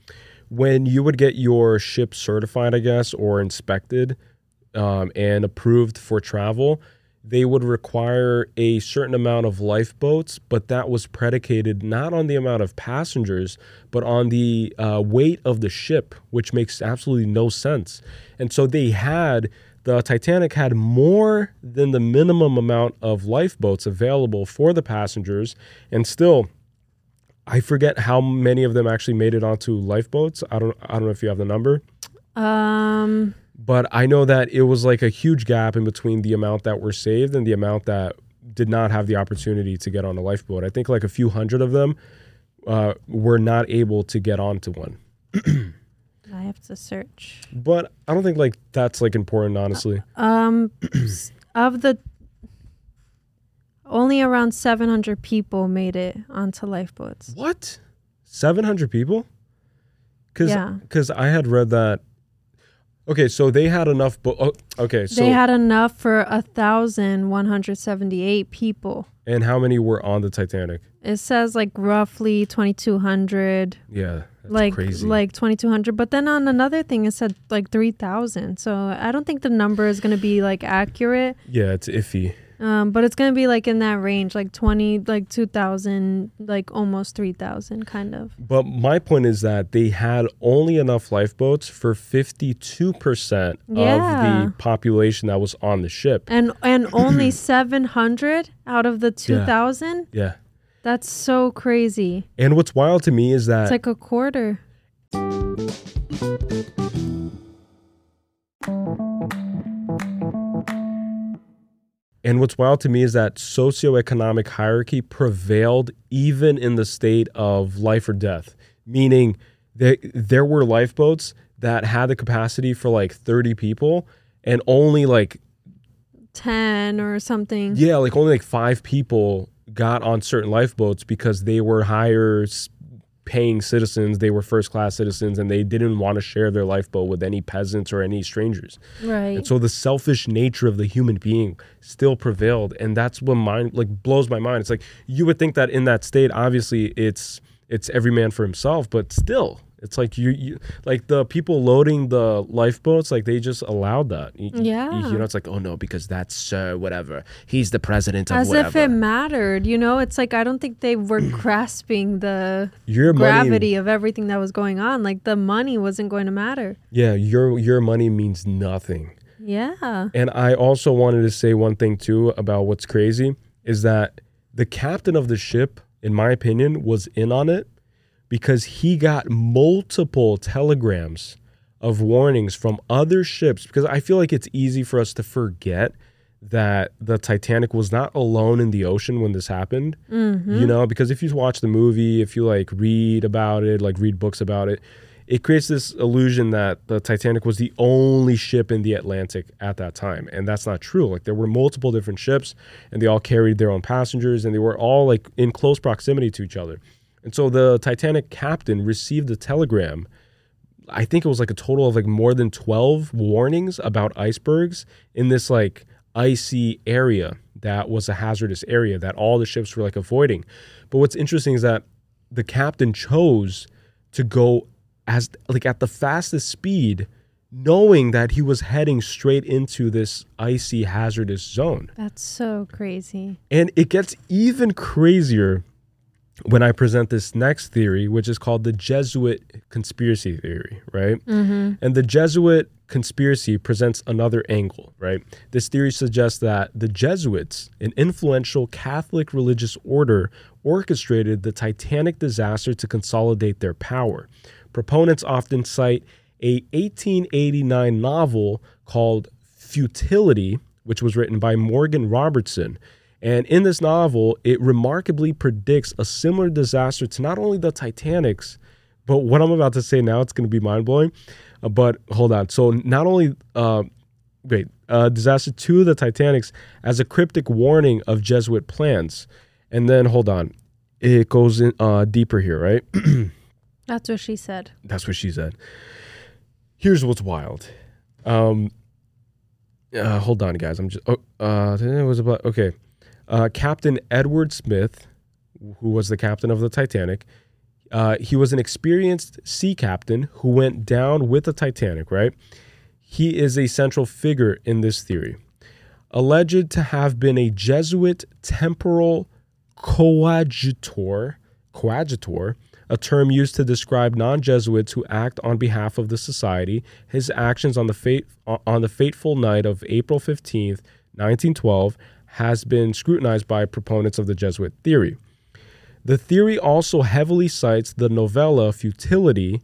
when you would get your ship certified, I guess, or inspected um, and approved for travel, they would require a certain amount of lifeboats, but that was predicated not on the amount of passengers, but on the uh, weight of the ship, which makes absolutely no sense. And so they had... The Titanic had more than the minimum amount of lifeboats available for the passengers. And still, I forget how many of them actually made it onto lifeboats. I don't I don't know if you have the number. Um, but I know that it was like a huge gap in between the amount that were saved and the amount that did not have the opportunity to get on a lifeboat. I think like a few hundred of them uh, were not able to get onto one. I have to search. But I don't think like that's like important, honestly. Uh, um, of the only around seven hundred people made it onto lifeboats. What? seven hundred people? Cuz yeah. cuz I had read that. Okay, so they had enough bo- oh, okay, so they had enough for one thousand one hundred seventy-eight people. And how many were on the Titanic? It says like roughly twenty-two hundred. Yeah. That's like crazy. Like twenty-two hundred, but then on another thing it said like three thousand, so I don't think the number is going to be like accurate. Yeah, it's iffy. Um, but it's going to be like in that range, like twenty, like two thousand, like almost three thousand kind of. But my point is that they had only enough lifeboats for fifty-two percent yeah. of the population that was on the ship. And and only seven hundred out of the two thousand? Yeah. yeah. That's so crazy. And what's wild to me is that... It's like a quarter. And what's wild to me is that socioeconomic hierarchy prevailed even in the state of life or death. Meaning they, there were lifeboats that had the capacity for like thirty people and only like... ten or something. Yeah, like only like five people... got on certain lifeboats because they were higher paying citizens, they were first class citizens, and they didn't want to share their lifeboat with any peasants or any strangers. Right. And so the selfish nature of the human being still prevailed, and that's what mine like blows my mind. It's like you would think that in that state, obviously it's it's every man for himself, but still, it's like you, you like the people loading the lifeboats, like they just allowed that. You, yeah. You, you know, it's like, oh no, because that's sir, uh, whatever. He's the president of As whatever. As if it mattered, you know? It's like, I don't think they were grasping the your gravity money, of everything that was going on. Like the money wasn't going to matter. Yeah, your your money means nothing. Yeah. And I also wanted to say one thing too about what's crazy is that the captain of the ship in my opinion, was in on it because he got multiple telegrams of warnings from other ships. Because I feel like it's easy for us to forget that the Titanic was not alone in the ocean when this happened, mm-hmm. you know, because if you watch the movie, if you like read about it, like read books about it, it creates this illusion that the Titanic was the only ship in the Atlantic at that time. And that's not true. Like there were multiple different ships and they all carried their own passengers and they were all like in close proximity to each other. And so the Titanic captain received a telegram. I think it was like a total of like more than twelve warnings about icebergs in this like icy area that was a hazardous area that all the ships were like avoiding. But what's interesting is that the captain chose to go as like at the fastest speed, knowing that he was heading straight into this icy hazardous zone. That's so crazy. And it gets even crazier when I present this next theory, which is called the Jesuit conspiracy theory, right? Mm-hmm. And the Jesuit conspiracy presents another angle, right? This theory suggests that the Jesuits, an influential Catholic religious order, orchestrated the Titanic disaster to consolidate their power. Proponents often cite a eighteen eighty-nine novel called Futility, which was written by Morgan Robertson. And in this novel, it remarkably predicts a similar disaster to not only the Titanic's, but what I'm about to say now, it's going to be mind-blowing. Uh, but hold on. So not only, uh, wait, uh, disaster to the Titanic's as a cryptic warning of Jesuit plans. And then, hold on, it goes in uh, deeper here, right? That's what she said. That's what she said. Here's what's wild. Um, uh, hold on, guys. I'm just, oh, uh, it was about, okay. Uh, Captain Edward Smith, who was the captain of the Titanic, uh, he was an experienced sea captain who went down with the Titanic, right? He is a central figure in this theory. Alleged to have been a Jesuit temporal coadjutor, coadjutor, a term used to describe non-Jesuits who act on behalf of the society. His actions on the fate, on the fateful night of April fifteenth, nineteen twelve, has been scrutinized by proponents of the Jesuit theory. The theory also heavily cites the novella Futility,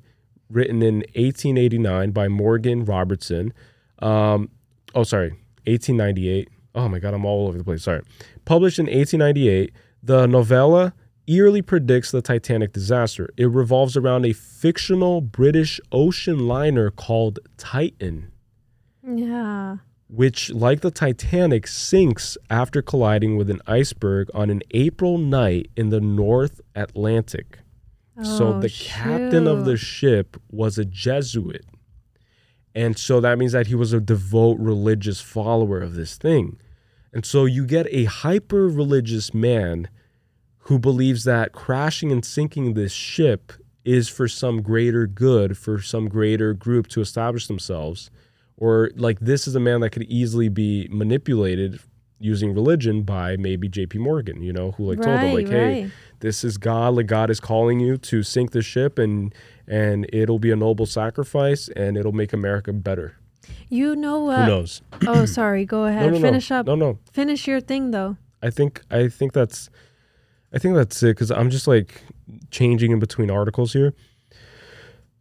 written in eighteen eighty-nine by Morgan Robertson. Um, oh, sorry, eighteen ninety-eight. Oh my God, I'm all over the place, sorry. Published in eighteen ninety-eight, the novella eerily predicts the Titanic disaster. It revolves around a fictional British ocean liner called Titan. Yeah. Which, like the Titanic, sinks after colliding with an iceberg on an April night in the North Atlantic. Oh, so the shoot. captain of the ship was a Jesuit. And so that means that he was a devout religious follower of this thing. And so you get a hyper-religious man who believes that crashing and sinking this ship is for some greater good, for some greater group to establish themselves. Or like this is a man that could easily be manipulated using religion by maybe J P. Morgan, you know, who like right, told him like, hey, right. this is God, like God is calling you to sink the ship and and it'll be a noble sacrifice and it'll make America better. You know what? Uh, who knows? Oh, sorry. Go ahead. No, no, Finish no. up. No, no. Finish your thing though. I think I think that's I think that's it because I'm just like changing in between articles here.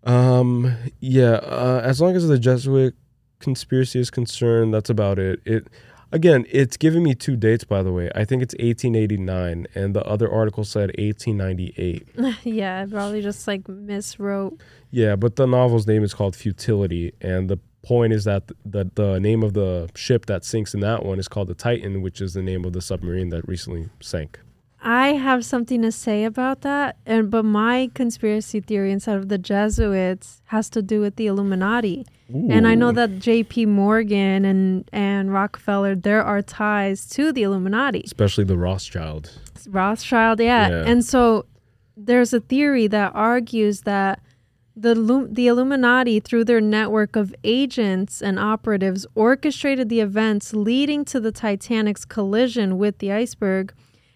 Um. Yeah. Uh, as long as the Jesuit conspiracy is concerned, that's about it. It again, it's giving me two dates, by the way. I think it's eighteen eighty-nine and the other article said eighteen ninety-eight. Yeah, I probably just like miswrote. Yeah, but the novel's name is called Futility, and the point is that th- that the name of the ship that sinks in that one is called the Titan, which is the name of the submarine that recently sank. I have something to say about that, and but my conspiracy theory instead of the Jesuits has to do with the Illuminati. Ooh. And I know that J P. Morgan and, and Rockefeller, there are ties to the Illuminati. Especially the Rothschild. Rothschild, yeah. yeah. And so there's a theory that argues that the, the Illuminati, through their network of agents and operatives, orchestrated the events leading to the Titanic's collision with the iceberg.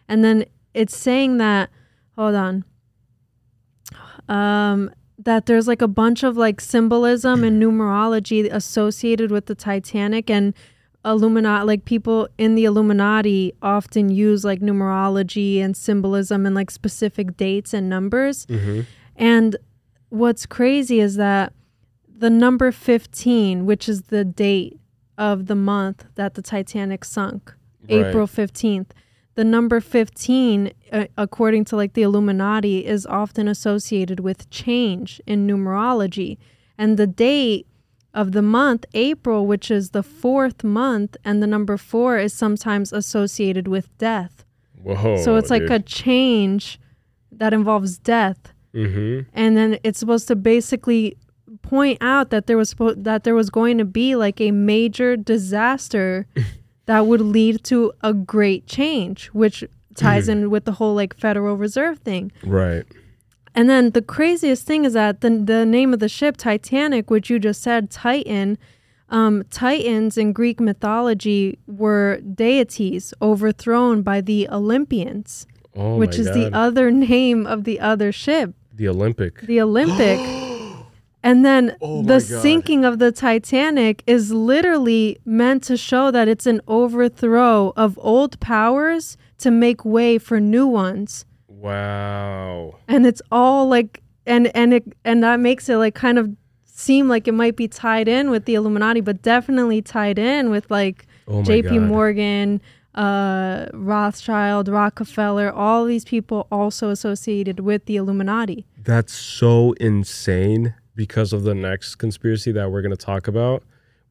And then it's saying that, hold on, um... that there's like a bunch of like symbolism and numerology associated with the Titanic, and Illuminati, like people in the Illuminati often use like numerology and symbolism and like specific dates and numbers. Mm-hmm. And what's crazy is that the number fifteen, which is the date of the month that the Titanic sunk, right. April fifteenth, the number fifteen, uh, according to like the Illuminati, is often associated with change in numerology. And the date of the month, April, which is the fourth month, and the number four is sometimes associated with death. Whoa! So it's like dude. a change that involves death, mm-hmm. and then it's supposed to basically point out that there was spo- that there was going to be like a major disaster that would lead to a great change, which ties mm-hmm. in with the whole like Federal Reserve thing, right? And then the craziest thing is that the the name of the ship, Titanic, which you just said, Titan, um, Titans in Greek mythology were deities overthrown by the Olympians, oh which is God. the other name of the other ship. The Olympic. The Olympic. And then oh the sinking of the Titanic is literally meant to show that it's an overthrow of old powers to make way for new ones. Wow. And it's all like, and and it and that makes it like kind of seem like it might be tied in with the Illuminati, but definitely tied in with like oh J P. Morgan, uh, Rothschild, Rockefeller, all these people also associated with the Illuminati. That's so insane because of the next conspiracy that we're going to talk about,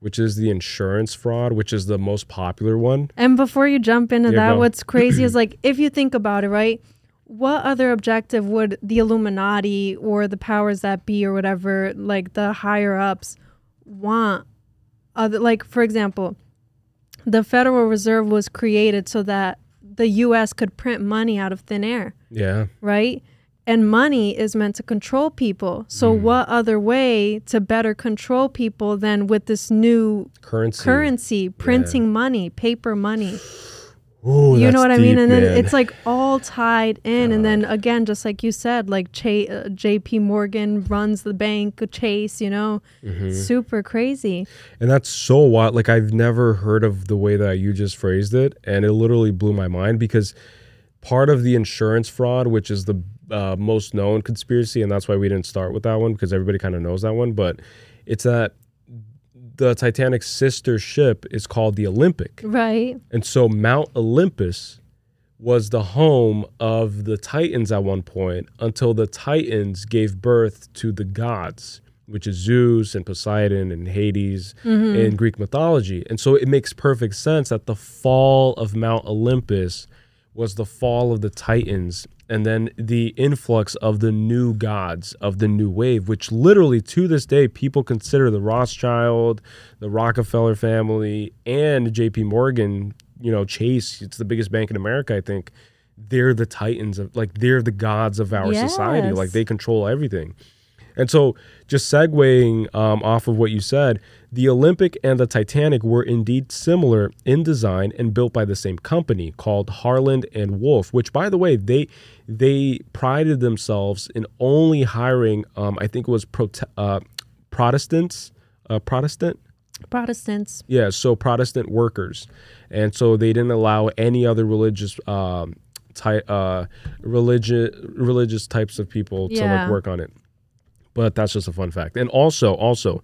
which is the insurance fraud, which is the most popular one. And before you jump into yeah, that, no. what's crazy is like, if you think about it, right? What other objective would the Illuminati or the powers that be or whatever, like the higher ups, want? Other, like, for example, the Federal Reserve was created so that the U S could print money out of thin air. Yeah. Right? And money is meant to control people. So mm. what other way to better control people than with this new currency, currency printing yeah. money, paper money? Ooh, you know what I mean? Deep, and then man. it's like all tied in. God. And then again, just like you said, like Ch- uh, J P. Morgan runs the bank, Chase, you know, mm-hmm. super crazy. And that's so wild. Like I've never heard of the way that you just phrased it. And it literally blew my mind because part of the insurance fraud, which is the uh, most known conspiracy, and that's why we didn't start with that one because everybody kind of knows that one. But it's that the Titanic's sister ship is called the Olympic. Right. And so Mount Olympus was the home of the Titans at one point until the Titans gave birth to the gods, which is Zeus and Poseidon and Hades mm-hmm. in Greek mythology. And so it makes perfect sense that the fall of Mount Olympus was the fall of the Titans and then the influx of the new gods of the new wave, which literally to this day, people consider the Rothschild, the Rockefeller family, and J P. Morgan, you know, Chase, it's the biggest bank in America, I think. They're the Titans of, like, they're the gods of our yes. society. Like, they control everything. And so just segueing um, off of what you said, the Olympic and the Titanic were indeed similar in design and built by the same company called Harland and Wolff, which, by the way, they they prided themselves in only hiring, um, I think it was prote- uh, Protestants, uh, Protestant? Protestants. Yeah, so Protestant workers. And so they didn't allow any other religious um, ty- uh, religious religious types of people yeah. to like work on it. But that's just a fun fact. And also, also,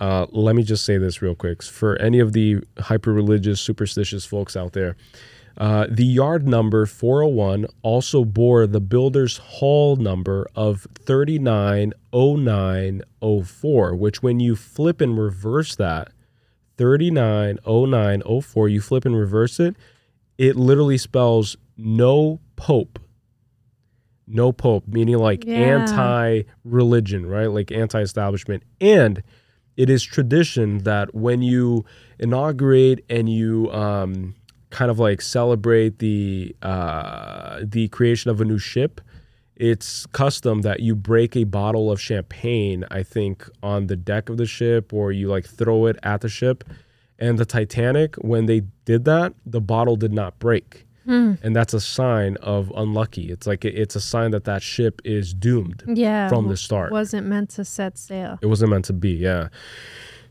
uh, let me just say this real quick. For any of the hyper-religious, superstitious folks out there, uh, the yard number four oh one also bore the builder's hall number of thirty-nine oh nine oh four, which when you flip and reverse that, thirty-nine oh nine oh four, you flip and reverse it, it literally spells no pope. No pope, meaning like yeah. anti-religion, right? Like anti-establishment. And it is tradition that when you inaugurate and you um, kind of like celebrate the uh, the creation of a new ship, it's custom that you break a bottle of champagne, I think, on the deck of the ship, or you like throw it at the ship. And the Titanic, when they did that, the bottle did not break. Mm. And that's a sign of unlucky. It's like it's a sign that that ship is doomed yeah, from the start. It wasn't meant to set sail. It wasn't meant to be, yeah.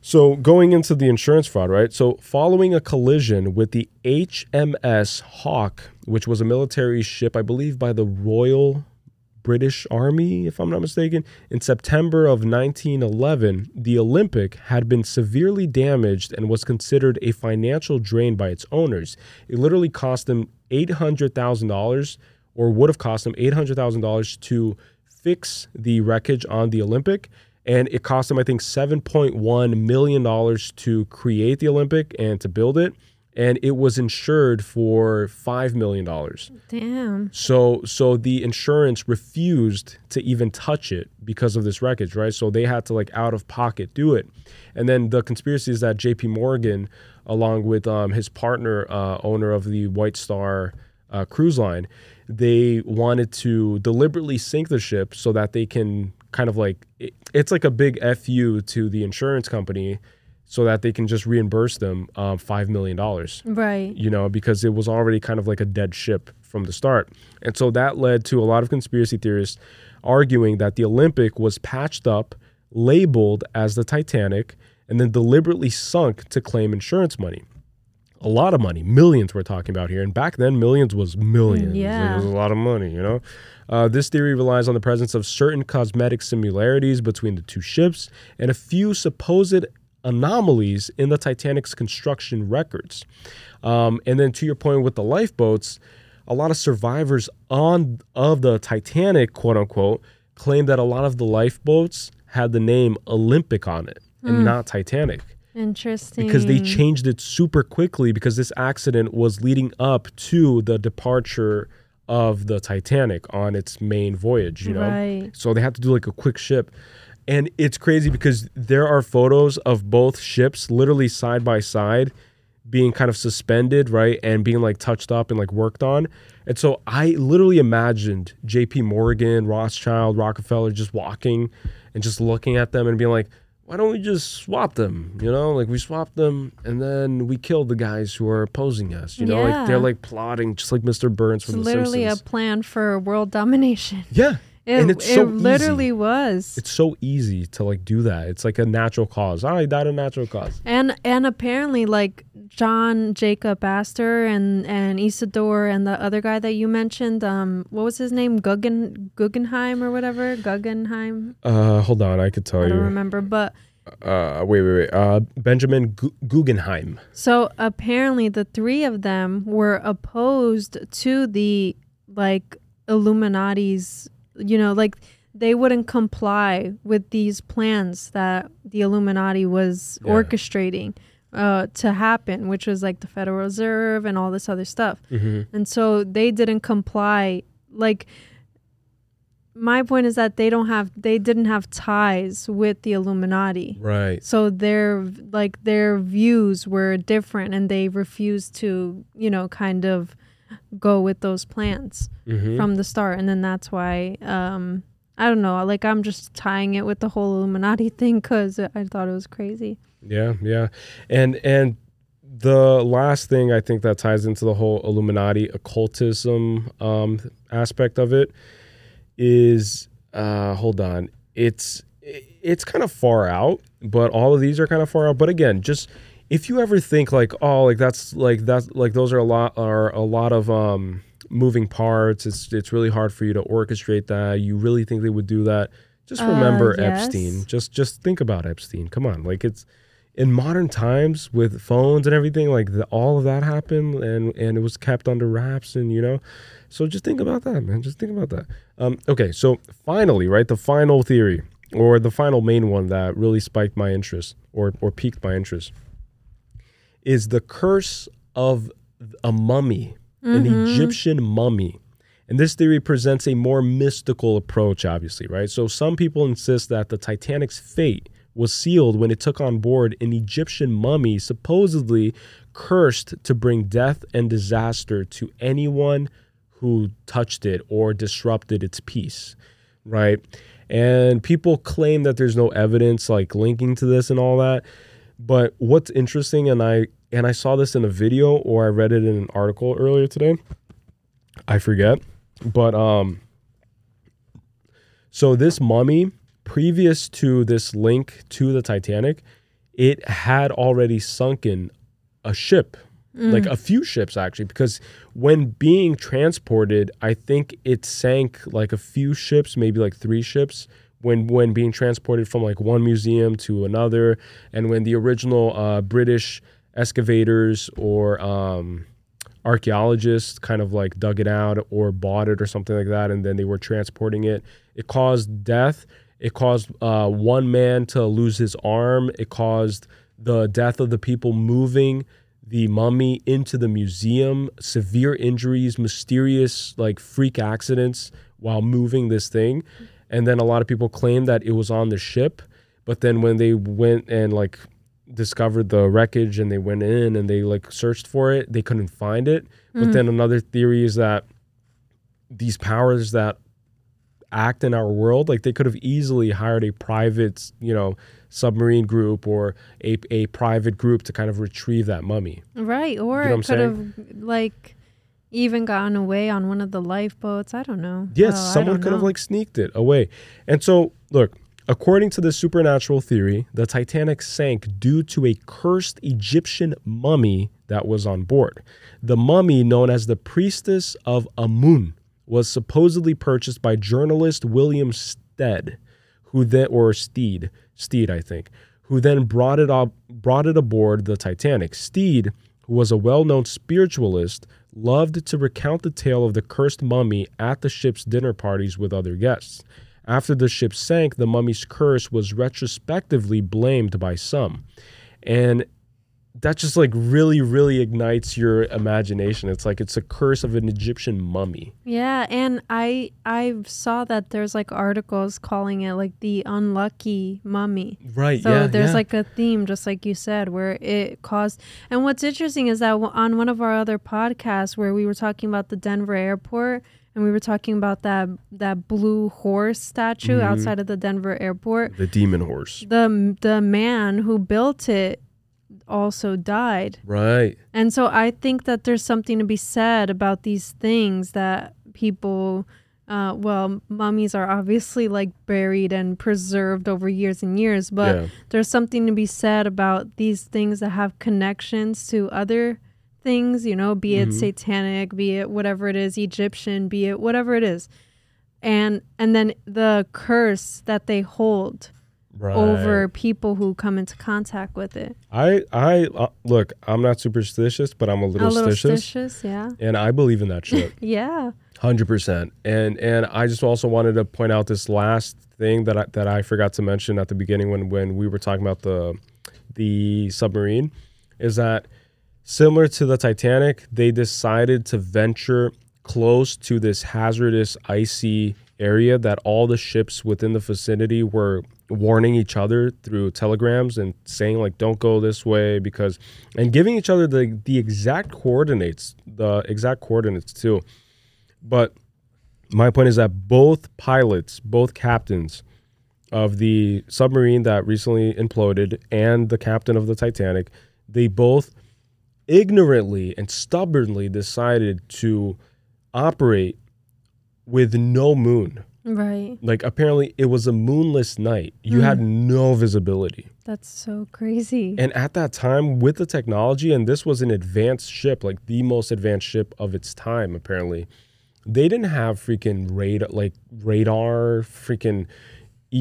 So going into the insurance fraud, right? So following a collision with the H M S Hawke, which was a military ship, I believe, by the Royal British Army, if I'm not mistaken, in September of nineteen eleven, the Olympic had been severely damaged and was considered a financial drain by its owners. It literally cost them eight hundred thousand dollars, or would have cost them eight hundred thousand dollars to fix the wreckage on the Olympic. And it cost them, I think, seven point one million dollars to create the Olympic and to build it. And it was insured for five million dollars. Damn. So so the insurance refused to even touch it because of this wreckage, right? So they had to, like, out of pocket do it. And then the conspiracy is that J P. Morgan, along with um, his partner, uh, owner of the White Star uh, Cruise Line, they wanted to deliberately sink the ship so that they can kind of, like, it, it's like a big F U to the insurance company, so that they can just reimburse them um, five million dollars. Right. You know, because it was already kind of like a dead ship from the start. And so that led to a lot of conspiracy theorists arguing that the Olympic was patched up, labeled as the Titanic, and then deliberately sunk to claim insurance money. A lot of money, millions we're talking about here. And back then, millions was millions. Yeah. It was a lot of money, you know. Uh, this theory relies on the presence of certain cosmetic similarities between the two ships and a few supposed anomalies in the Titanic's construction records. Um, and then to your point with the lifeboats, a lot of survivors on of the Titanic, quote unquote, claim that a lot of the lifeboats had the name Olympic on it and mm. not Titanic. Interesting. Because they changed it super quickly because this accident was leading up to the departure of the Titanic on its main voyage, you know? Right. So they had to do like a quick ship. And it's crazy because there are photos of both ships literally side by side being kind of suspended, right? And being like touched up and like worked on. And so I literally imagined J P. Morgan, Rothschild, Rockefeller just walking and just looking at them and being like, why don't we just swap them? You know, like we swapped them and then we killed the guys who are opposing us. You know, yeah. like they're like plotting just like Mister Burns from it's The Simpsons. It's literally a plan for world domination. Yeah. It, and it's it so literally easy. was. It's so easy to like do that. It's like a natural cause. I died a natural cause. And and apparently like John Jacob Astor and, and Isidore and the other guy that you mentioned, um, what was his name? Guggen, Guggenheim or whatever? Guggenheim? Uh, hold on. I could tell you. I don't you. remember. But uh, wait, wait, wait. Uh, Benjamin Gu- Guggenheim. So apparently the three of them were opposed to the like Illuminati's, you know, like they wouldn't comply with these plans that the Illuminati was yeah. orchestrating uh, to happen, which was like the Federal Reserve and all this other stuff. Mm-hmm. And so they didn't comply. Like my point is that they don't have, they didn't have ties with the Illuminati. Right. So their like their views were different, and they refused to, you know, kind of go with those plans mm-hmm. from the start. And then that's why um I don't know, like I'm just tying it with the whole Illuminati thing because I thought it was crazy. Yeah, yeah. And and the last thing I think that ties into the whole Illuminati occultism um aspect of it is uh hold on it's it's kind of far out, but all of these are kind of far out. But again, just if you ever think like, oh, like that's like that's like those are a lot are a lot of um, moving parts. It's it's really hard for you to orchestrate that. You really think they would do that? Just remember uh, yes. Epstein. Just just think about Epstein. Come on, like it's in modern times with phones and everything. Like the, all of that happened, and and it was kept under wraps, and you know. So just think about that, man. Just think about that. Um, okay, so finally, right, the final theory or the final main one that really spiked my interest or or piqued my interest is the curse of a mummy, mm-hmm. an Egyptian mummy. And this theory presents a more mystical approach, obviously, right? So some people insist that the Titanic's fate was sealed when it took on board an Egyptian mummy supposedly cursed to bring death and disaster to anyone who touched it or disrupted its peace, right? And people claim that there's no evidence like linking to this and all that. But what's interesting, and I and I saw this in a video or I read it in an article earlier today, I forget, but um, so this mummy, previous to this link to the Titanic, it had already sunken a ship, mm. like a few ships actually, because when being transported, I think it sank like a few ships, maybe like three ships, when when being transported from like one museum to another. And when the original uh, British excavators or um, archaeologists kind of like dug it out or bought it or something like that, and then they were transporting it, it caused death. It caused uh, one man to lose his arm. It caused the death of the people moving the mummy into the museum, severe injuries, mysterious like freak accidents while moving this thing. And then a lot of people claimed that it was on the ship, but then when they went and like discovered the wreckage and they went in and they like searched for it, they couldn't find it. Mm-hmm. But then another theory is that these powers that act in our world, like they could have easily hired a private, you know, submarine group or a a private group to kind of retrieve that mummy. Right. Or you know it could have like even gotten away on one of the lifeboats. I don't know. Yes, oh, someone could know. have like sneaked it away. And so look, according to this supernatural theory, the Titanic sank due to a cursed Egyptian mummy that was on board. The mummy, known as the Priestess of Amun, was supposedly purchased by journalist William Stead, who then, or Steed, Steed, I think, who then brought it up, brought it aboard the Titanic. Steed, who was a well-known spiritualist, loved to recount the tale of the cursed mummy at the ship's dinner parties with other guests. After the ship sank, the mummy's curse was retrospectively blamed by some. And that just like really, really ignites your imagination. It's like it's a curse of an Egyptian mummy. Yeah, and I I saw that there's like articles calling it like the unlucky mummy. Right, so yeah, there's yeah. like a theme, just like you said, where it caused... And what's interesting is that on one of our other podcasts where we were talking about the Denver airport... And we were talking about that that blue horse statue mm-hmm. outside of the Denver airport. The demon horse. The the man who built it also died. Right. And so I think that there's something to be said about these things that people, uh, well, mummies are obviously like buried and preserved over years and years. But yeah. there's something to be said about these things that have connections to other things, you know, be it mm-hmm. satanic, be it whatever it is, Egyptian, be it whatever it is, and and then the curse that they hold right. over people who come into contact with it. I I uh, look, I'm not superstitious, but I'm a little, a little stitious, yeah, and I believe in that shit. Yeah, one hundred percent. And and I just also wanted to point out this last thing that I, that I forgot to mention at the beginning when when we were talking about the the submarine is that, similar to the Titanic, they decided to venture close to this hazardous, icy area that all the ships within the vicinity were warning each other through telegrams and saying, like, don't go this way, because... And giving each other the, the exact coordinates, the exact coordinates, too. But my point is that both pilots, both captains of the submarine that recently imploded and the captain of the Titanic, they both... ignorantly and stubbornly decided to operate with no moon. Right. Like, apparently it was a moonless night. You mm. had no visibility. That's so crazy. And at that time, with the technology, and this was an advanced ship, like the most advanced ship of its time, apparently, they didn't have freaking radar, like radar, freaking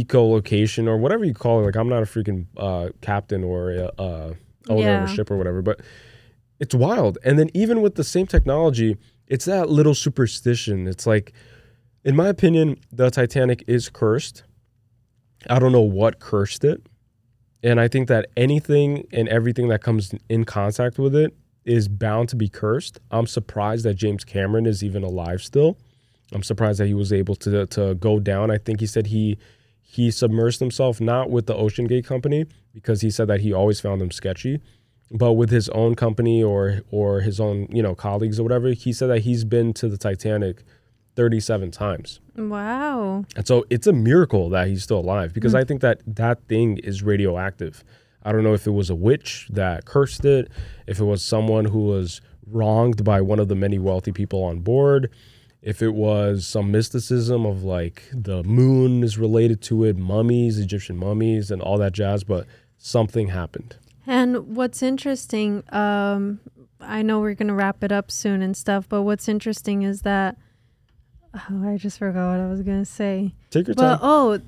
echolocation, or whatever you call it. Like, I'm not a freaking uh, captain or a, uh, owner yeah. of a ship or whatever, but... It's wild. And then even with the same technology, it's that little superstition. It's like, in my opinion, the Titanic is cursed. I don't know what cursed it. And I think that anything and everything that comes in contact with it is bound to be cursed. I'm surprised that James Cameron is even alive still. I'm surprised that he was able to, to go down. I think he said he he submerged himself, not with the OceanGate company, because he said that he always found them sketchy, but with his own company or or his own, you know, colleagues or whatever. He said that he's been to the Titanic thirty-seven times. Wow. And so it's a miracle that he's still alive, because mm. I think that that thing is radioactive. I don't know if it was a witch that cursed it, if it was someone who was wronged by one of the many wealthy people on board, if it was some mysticism of like the moon is related to it, mummies, Egyptian mummies and all that jazz. But something happened. And what's interesting, um, I know we're going to wrap it up soon and stuff, but what's interesting is that, oh, I just forgot what I was going to say. Take your but, time. Oh,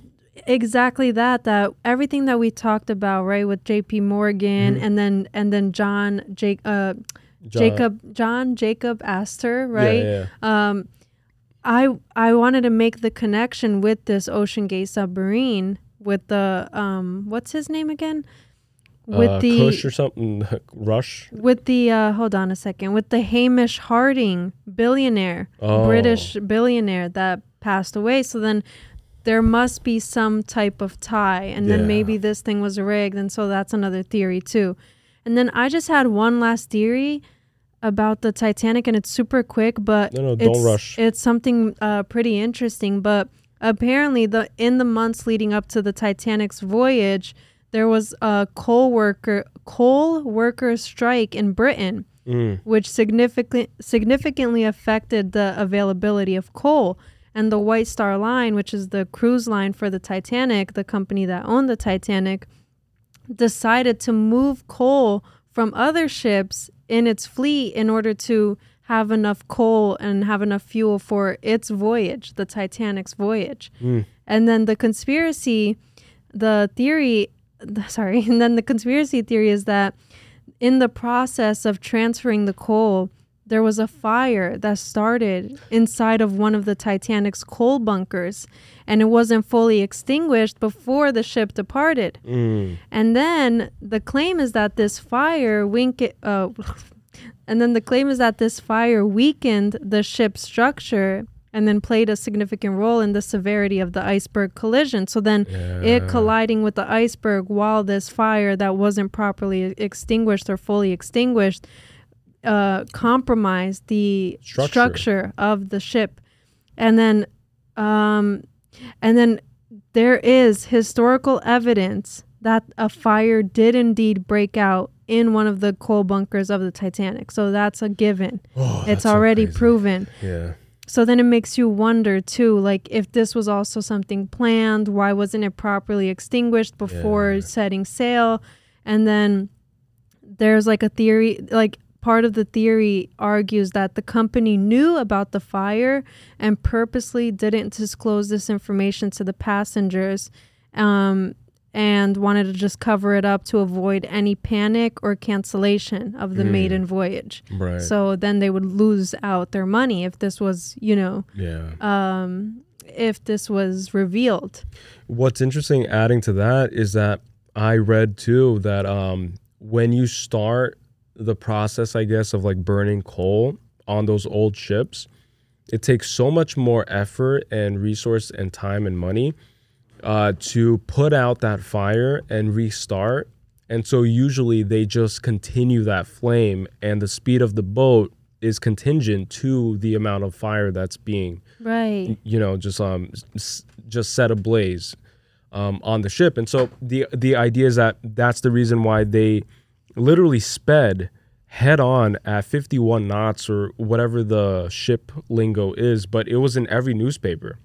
exactly that, that everything that we talked about, right, with J P. Morgan mm-hmm. and then and then John, Jake, uh, John. Jacob, John Jacob Astor, right? Yeah, yeah. Um, I, I wanted to make the connection with this OceanGate submarine with the, um, what's his name again? With uh, the Kush or something, Rush. With the uh, hold on a second. With the Hamish Harding billionaire, oh. British billionaire that passed away. So then there must be some type of tie, and yeah. then maybe this thing was rigged, and so that's another theory too. And then I just had one last theory about the Titanic, and it's super quick, but no, no, don't it's, rush. It's something uh, pretty interesting. But apparently, the in the months leading up to the Titanic's voyage, there was a coal worker coal worker strike in Britain, mm. which significantly significantly affected the availability of coal. And the White Star Line, which is the cruise line for the Titanic, the company that owned the Titanic, decided to move coal from other ships in its fleet in order to have enough coal and have enough fuel for its voyage, the Titanic's voyage. Mm. And then the conspiracy, the theory... Sorry. And then the conspiracy theory is that in the process of transferring the coal, there was a fire that started inside of one of the Titanic's coal bunkers, and it wasn't fully extinguished before the ship departed. Mm. And then the claim is that this fire wink it, uh, and then the claim is that this fire weakened the ship's structure and then played a significant role in the severity of the iceberg collision. So then yeah. it colliding with the iceberg while this fire that wasn't properly extinguished or fully extinguished uh, compromised the structure. structure of the ship. And then, um, and then there is historical evidence that a fire did indeed break out in one of the coal bunkers of the Titanic. So that's a given. Oh, it's already so proven. Yeah. So then it makes you wonder, too, like, if this was also something planned, why wasn't it properly extinguished before yeah. setting sail? And then there's, like, a theory, like, part of the theory argues that the company knew about the fire and purposely didn't disclose this information to the passengers um, and wanted to just cover it up to avoid any panic or cancellation of the mm. maiden voyage. Right. So then they would lose out their money if this was, you know, yeah. um, if this was revealed. What's interesting adding to that is that I read too that um, when you start the process, I guess, of like burning coal on those old ships, it takes so much more effort and resource and time and money Uh, to put out that fire and restart. And so usually they just continue that flame, and the speed of the boat is contingent to the amount of fire that's being, right. you know, just um, just set ablaze um, on the ship. And so the the idea is that that's the reason why they literally sped head on at fifty-one knots or whatever the ship lingo is, but it was in every newspaper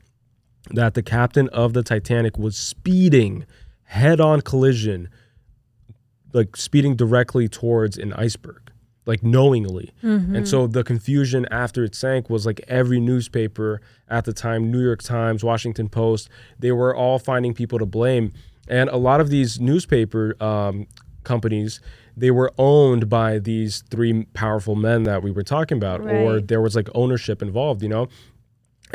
that the captain of the Titanic was speeding, head-on collision, like speeding directly towards an iceberg, like knowingly. Mm-hmm. And so the confusion after it sank was like every newspaper at the time, New York Times, Washington Post, they were all finding people to blame. And a lot of these newspaper um, companies, they were owned by these three powerful men that we were talking about, right. or there was like ownership involved, you know?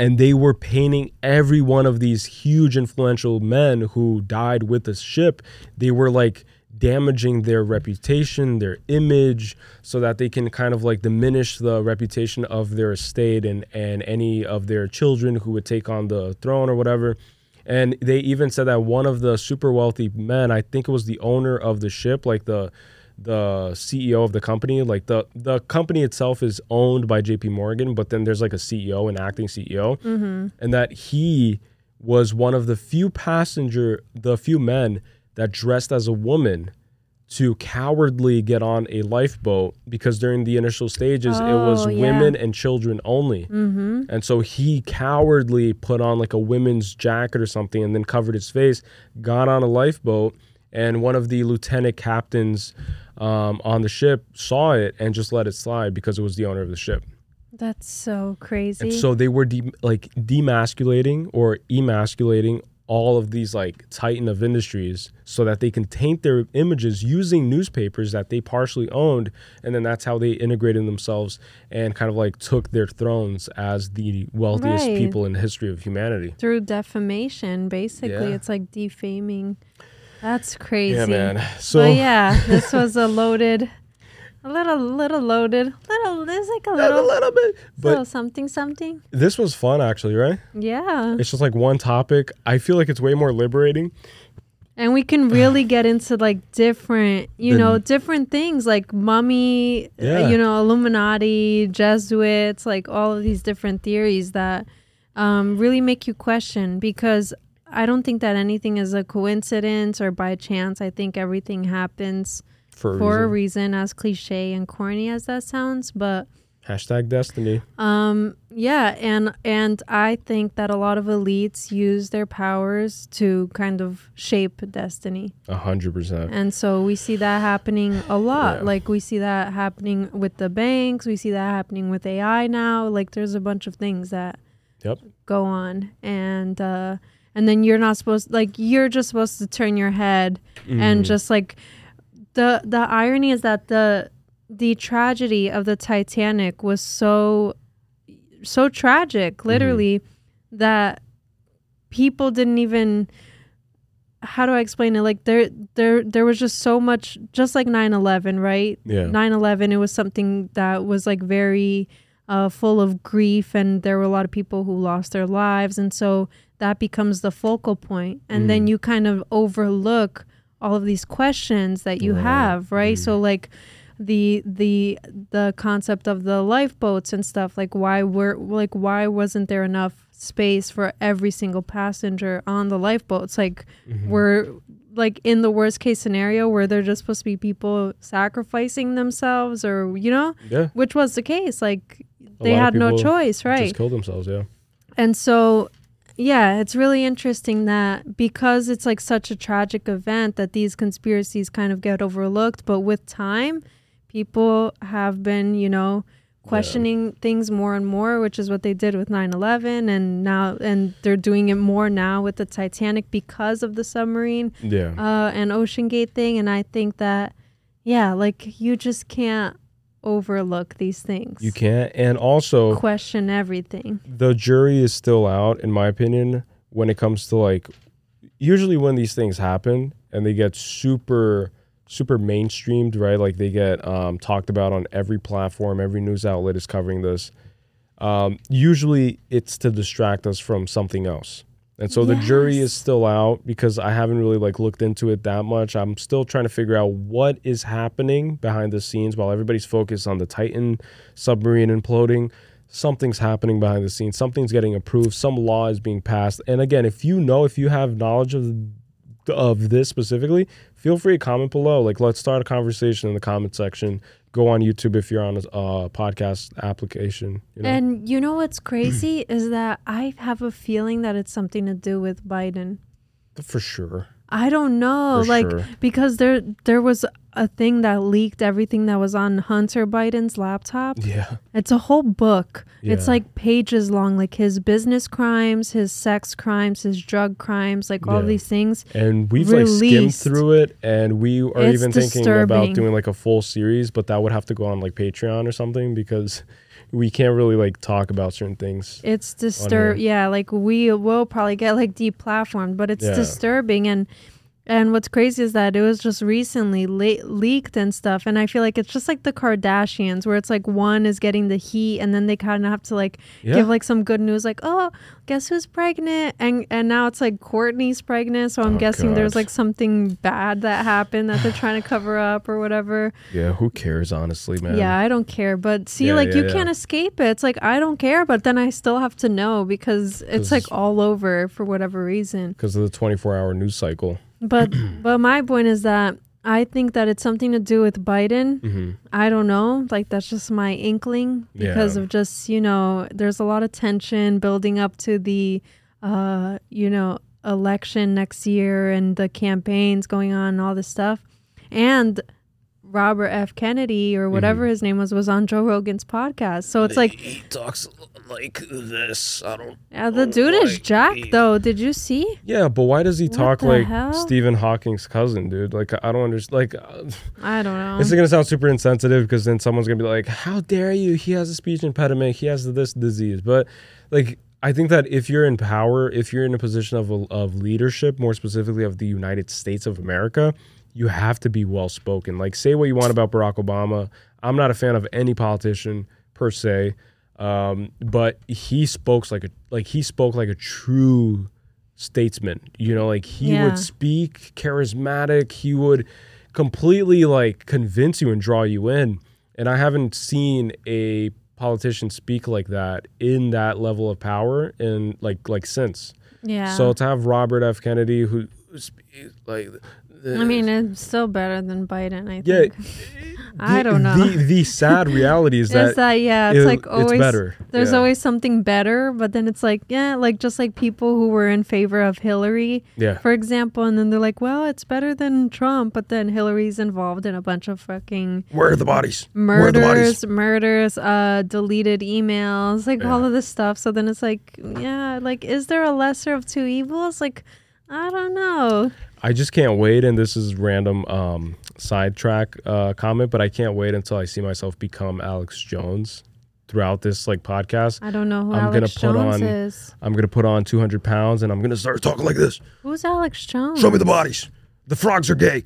And they were painting every one of these huge influential men who died with the ship. They were like damaging their reputation, their image, so that they can kind of like diminish the reputation of their estate and, and any of their children who would take on the throne or whatever. And they even said that one of the super wealthy men, I think it was the owner of the ship, like the the C E O of the company, like the, the company itself is owned by J P. Morgan, but then there's like a C E O, an acting C E O, mm-hmm. and that he was one of the few passenger, the few men that dressed as a woman to cowardly get on a lifeboat because during the initial stages, oh, it was yeah. women and children only. Mm-hmm. And so he cowardly put on like a women's jacket or something and then covered his face, got on a lifeboat, And one of the lieutenant captains um, on the ship saw it and just let it slide because it was the owner of the ship. That's so crazy. And so they were de like demasculating or emasculating all of these like titan of industries so that they can taint their images using newspapers that they partially owned. And then that's how they integrated themselves and kind of like took their thrones as the wealthiest right. people in the history of humanity. Through defamation, basically. Yeah. It's like defaming. That's crazy. Yeah, man. So but yeah, this was a loaded... A little, little loaded. Little, there's like a little, a little bit, but little something, something. This was fun, actually, right? Yeah. It's just like one topic. I feel like it's way more liberating. And we can really get into like different, you the, know, different things like mummy, yeah. you know, Illuminati, Jesuits, like all of these different theories that um, really make you question, because I don't think that anything is a coincidence or by chance. I think everything happens For, a, for reason. a reason, as cliche and corny as that sounds, but hashtag destiny. Um, yeah, and and I think that a lot of elites use their powers to kind of shape destiny. A hundred percent. And so we see that happening a lot. Yeah. Like we see that happening with the banks. We see that happening with A I now. Like there's a bunch of things that yep. go on, and uh, and then you're not supposed like you're just supposed to turn your head mm. and just like. The the irony is that the the tragedy of the Titanic was so so tragic, literally, mm-hmm. that people didn't even how do I explain it? Like there there there was just so much, just like nine eleven, right? Yeah. nine eleven, it was something that was like very uh, full of grief, and there were a lot of people who lost their lives, and so that becomes the focal point, and mm. then you kind of overlook all of these questions that you have, right? Mm-hmm. So like the the the concept of the lifeboats and stuff, like why were like why wasn't there enough space for every single passenger on the lifeboats? Like mm-hmm. we're like in the worst case scenario where they're just supposed to be people sacrificing themselves, or you know, yeah. which was the case. Like they had no choice, right? Just killed themselves, yeah. And so yeah, it's really interesting that because it's like such a tragic event that these conspiracies kind of get overlooked. But with time, people have been, you know, questioning yeah. things more and more, which is what they did with nine eleven. And now and they're doing it more now with the Titanic because of the submarine yeah. uh, and OceanGate thing. And I think that, yeah, like you just can't overlook these things. You can't. And also question everything. The jury is still out, in my opinion, when it comes to like usually when these things happen and they get super super mainstreamed, right? Like they get um talked about on every platform, every news outlet is covering this. Um usually it's to distract us from something else. And so yes. the jury is still out because I haven't really like looked into it that much. I'm still trying to figure out what is happening behind the scenes while everybody's focused on the Titan submarine imploding. Something's happening behind the scenes. Something's getting approved. Some law is being passed. And again, if you know, if you have knowledge of of this specifically, feel free to comment below. Like let's start a conversation in the comment section. Go on YouTube if you're on a uh, podcast application. You know? And you know what's crazy is that I have a feeling that it's something to do with Biden. For sure. I don't know. For like sure. Because there there was a thing that leaked everything that was on Hunter Biden's laptop. Yeah. It's a whole book. Yeah. It's like pages long, like his business crimes, his sex crimes, his drug crimes, like yeah. all these things. And we've released. like skimmed through it, and we are it's even disturbing. thinking about doing like a full series, but that would have to go on like Patreon or something because we can't really like talk about certain things. It's disturbing. Yeah, like we will probably get like deplatformed, but it's yeah. disturbing. And and what's crazy is that it was just recently le leaked and stuff. And I feel like it's just like the Kardashians where it's like one is getting the heat and then they kind of have to like yeah. give like some good news like, oh, guess who's pregnant? And and now it's like Kourtney's pregnant. So I'm oh, guessing God. there's like something bad that happened that they're trying to cover up or whatever. Yeah, who cares, honestly, man? Yeah, I don't care. But see, yeah, like yeah, you yeah. can't escape it. It's like, I don't care. But then I still have to know because it's like all over for whatever reason. Because of the twenty-four hour news cycle. But but my point is that I think that it's something to do with Biden. Mm-hmm. I don't know. Like, that's just my inkling because yeah. of just, you know, there's a lot of tension building up to the, uh, you know, election next year and the campaigns going on and all this stuff. And Robert F. Kennedy or whatever mm-hmm. his name was was on Joe Rogan's podcast. So it's he, like he talks like this. I don't. Yeah, the dude is like jacked he, though. Did you see? Yeah, but why does he what talk like hell? Stephen Hawking's cousin, dude? Like I don't understand. Like I don't know. This is gonna sound super insensitive because then someone's gonna be like, "How dare you? He has a speech impediment. He has this disease." But like, I think that if you're in power, if you're in a position of of leadership, more specifically of the United States of America, you have to be well-spoken. Like, say what you want about Barack Obama. I'm not a fan of any politician per se, um, but he spoke like a like he spoke like a true statesman. You know, like he yeah. would speak charismatic. He would completely like convince you and draw you in. And I haven't seen a politician speak like that in that level of power and like like since. Yeah. So to have Robert F. Kennedy who like. I mean, it's still better than Biden, I think. Yeah, I don't know. The, the sad reality is that, that yeah, it's it, like always it's better. There's yeah. always something better, but then it's like, yeah, like just like people who were in favor of Hillary, yeah. for example, and then they're like, well, it's better than Trump, but then Hillary's involved in a bunch of fucking Where are the bodies? Murders, Where are the bodies? murders, uh, deleted emails, like yeah. all of this stuff. So then it's like, yeah, like is there a lesser of two evils? Like I don't know. I just can't wait, and this is random um, sidetrack uh, comment, but I can't wait until I see myself become Alex Jones throughout this like podcast. I don't know who I'm Alex gonna put Jones on, is. I'm going to put on two hundred pounds, and I'm going to start talking like this. Who's Alex Jones? Show me the bodies. The frogs are gay.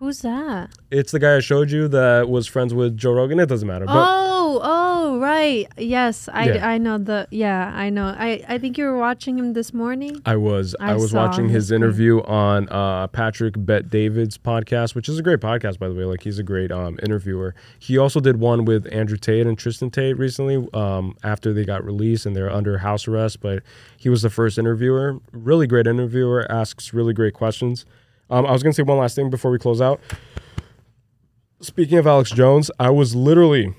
Who's that? It's the guy I showed you that was friends with Joe Rogan. It doesn't matter. But oh, oh, right. Yes, I, yeah. I know the. Yeah, I know. I, I think you were watching him this morning. I was. I, I was watching his interview on uh, Patrick Bet David's podcast, which is a great podcast, by the way. Like he's a great um, interviewer. He also did one with Andrew Tate and Tristan Tate recently um, after they got released and they're under house arrest. But he was the first interviewer. Really great interviewer. Asks really great questions. Um, I was going to say one last thing before we close out. Speaking of Alex Jones, I was literally,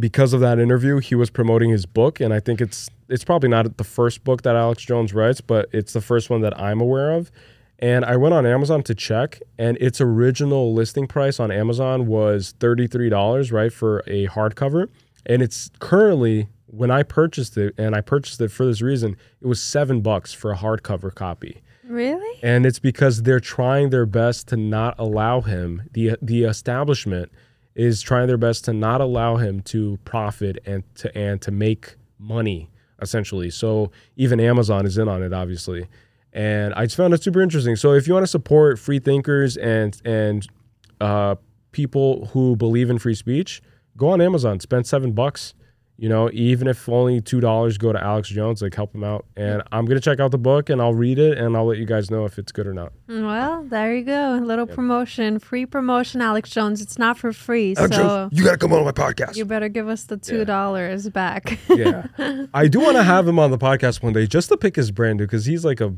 because of that interview, he was promoting his book. And I think it's it's probably not the first book that Alex Jones writes, but it's the first one that I'm aware of. And I went on Amazon to check, and its original listing price on Amazon was thirty-three dollars, right, for a hardcover. And it's currently, when I purchased it, and I purchased it for this reason, it was seven bucks for a hardcover copy. Really? And it's because they're trying their best to not allow him, the the establishment is trying their best to not allow him to profit and to and to make money, essentially. So even Amazon is in on it, obviously. And I just found it super interesting. So if you want to support free thinkers and and uh, people who believe in free speech, go on Amazon, spend seven bucks. You know, even if only two dollars go to Alex Jones, like help him out. And I'm going to check out the book and I'll read it and I'll let you guys know if it's good or not. Well, there you go. A little yeah. promotion. Free promotion, Alex Jones. It's not for free. Alex so Jones, you got to come on my podcast. You better give us the two dollars yeah. back. yeah. I do want to have him on the podcast one day just to pick his brain, dude, because he's like a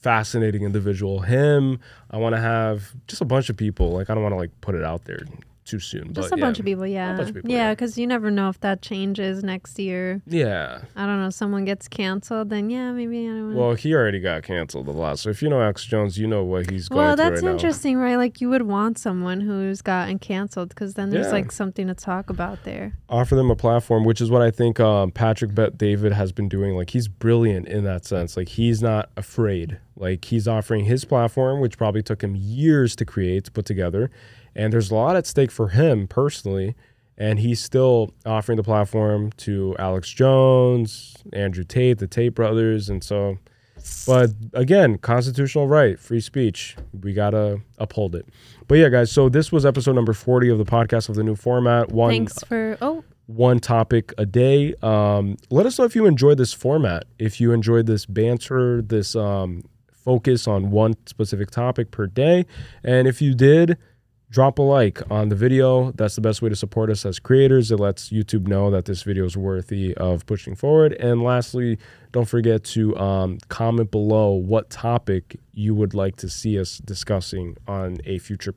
fascinating individual. Him, I want to have just a bunch of people. Like, I don't want to like put it out there too soon. Just but, a, yeah. bunch people, yeah. a bunch of people, yeah. Yeah, because you never know if that changes next year. Yeah. I don't know, if someone gets canceled, then yeah, maybe I don't know. Well, he already got canceled a lot, so if you know Alex Jones, you know what he's going well, through right now. Well, that's interesting, right? Like, you would want someone who's gotten canceled, because then there's, yeah. like, something to talk about there. Offer them a platform, which is what I think um, Patrick Bet David has been doing. Like, he's brilliant in that sense. Like, he's not afraid. Like, he's offering his platform, which probably took him years to create, to put together. And there's a lot at stake for him personally, and he's still offering the platform to Alex Jones, Andrew Tate, the Tate brothers, and so. But again, constitutional right, free speech, we gotta uphold it. But yeah, guys, so this was episode number forty of the podcast of the new format. One, Thanks for oh. one topic a day. Um, let us know if you enjoyed this format, if you enjoyed this banter, this um, focus on one specific topic per day, and if you did, drop a like on the video. That's the best way to support us as creators. It lets YouTube know that this video is worthy of pushing forward. And lastly, don't forget to um, comment below what topic you would like to see us discussing on a future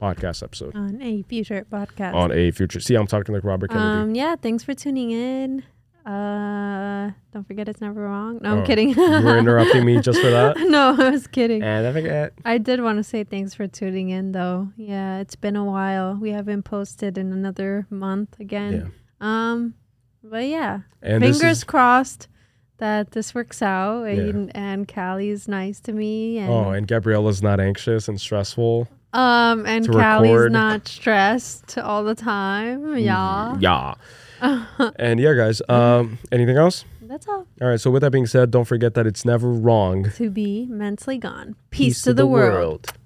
podcast episode. On a future podcast. On a future. See, I'm talking like Robert Kennedy. Um, yeah, thanks for tuning in. Uh, don't forget it's never wrong. No, oh, I'm kidding. You were interrupting me just for that? No, I was kidding. And I forget. I did want to say thanks for tuning in, though. Yeah, it's been a while. We haven't posted in another month again. Yeah. Um, but yeah, and fingers crossed that this works out. Yeah. And, and Callie's nice to me. And oh, and Gabriella's not anxious and stressful. Um, and Callie's record. Not stressed all the time. Yeah. Yeah. And yeah, guys, um, anything else? That's all. All right. So with that being said, don't forget that it's never wrong to be mentally gone. Peace, Peace to, to the, the world. world.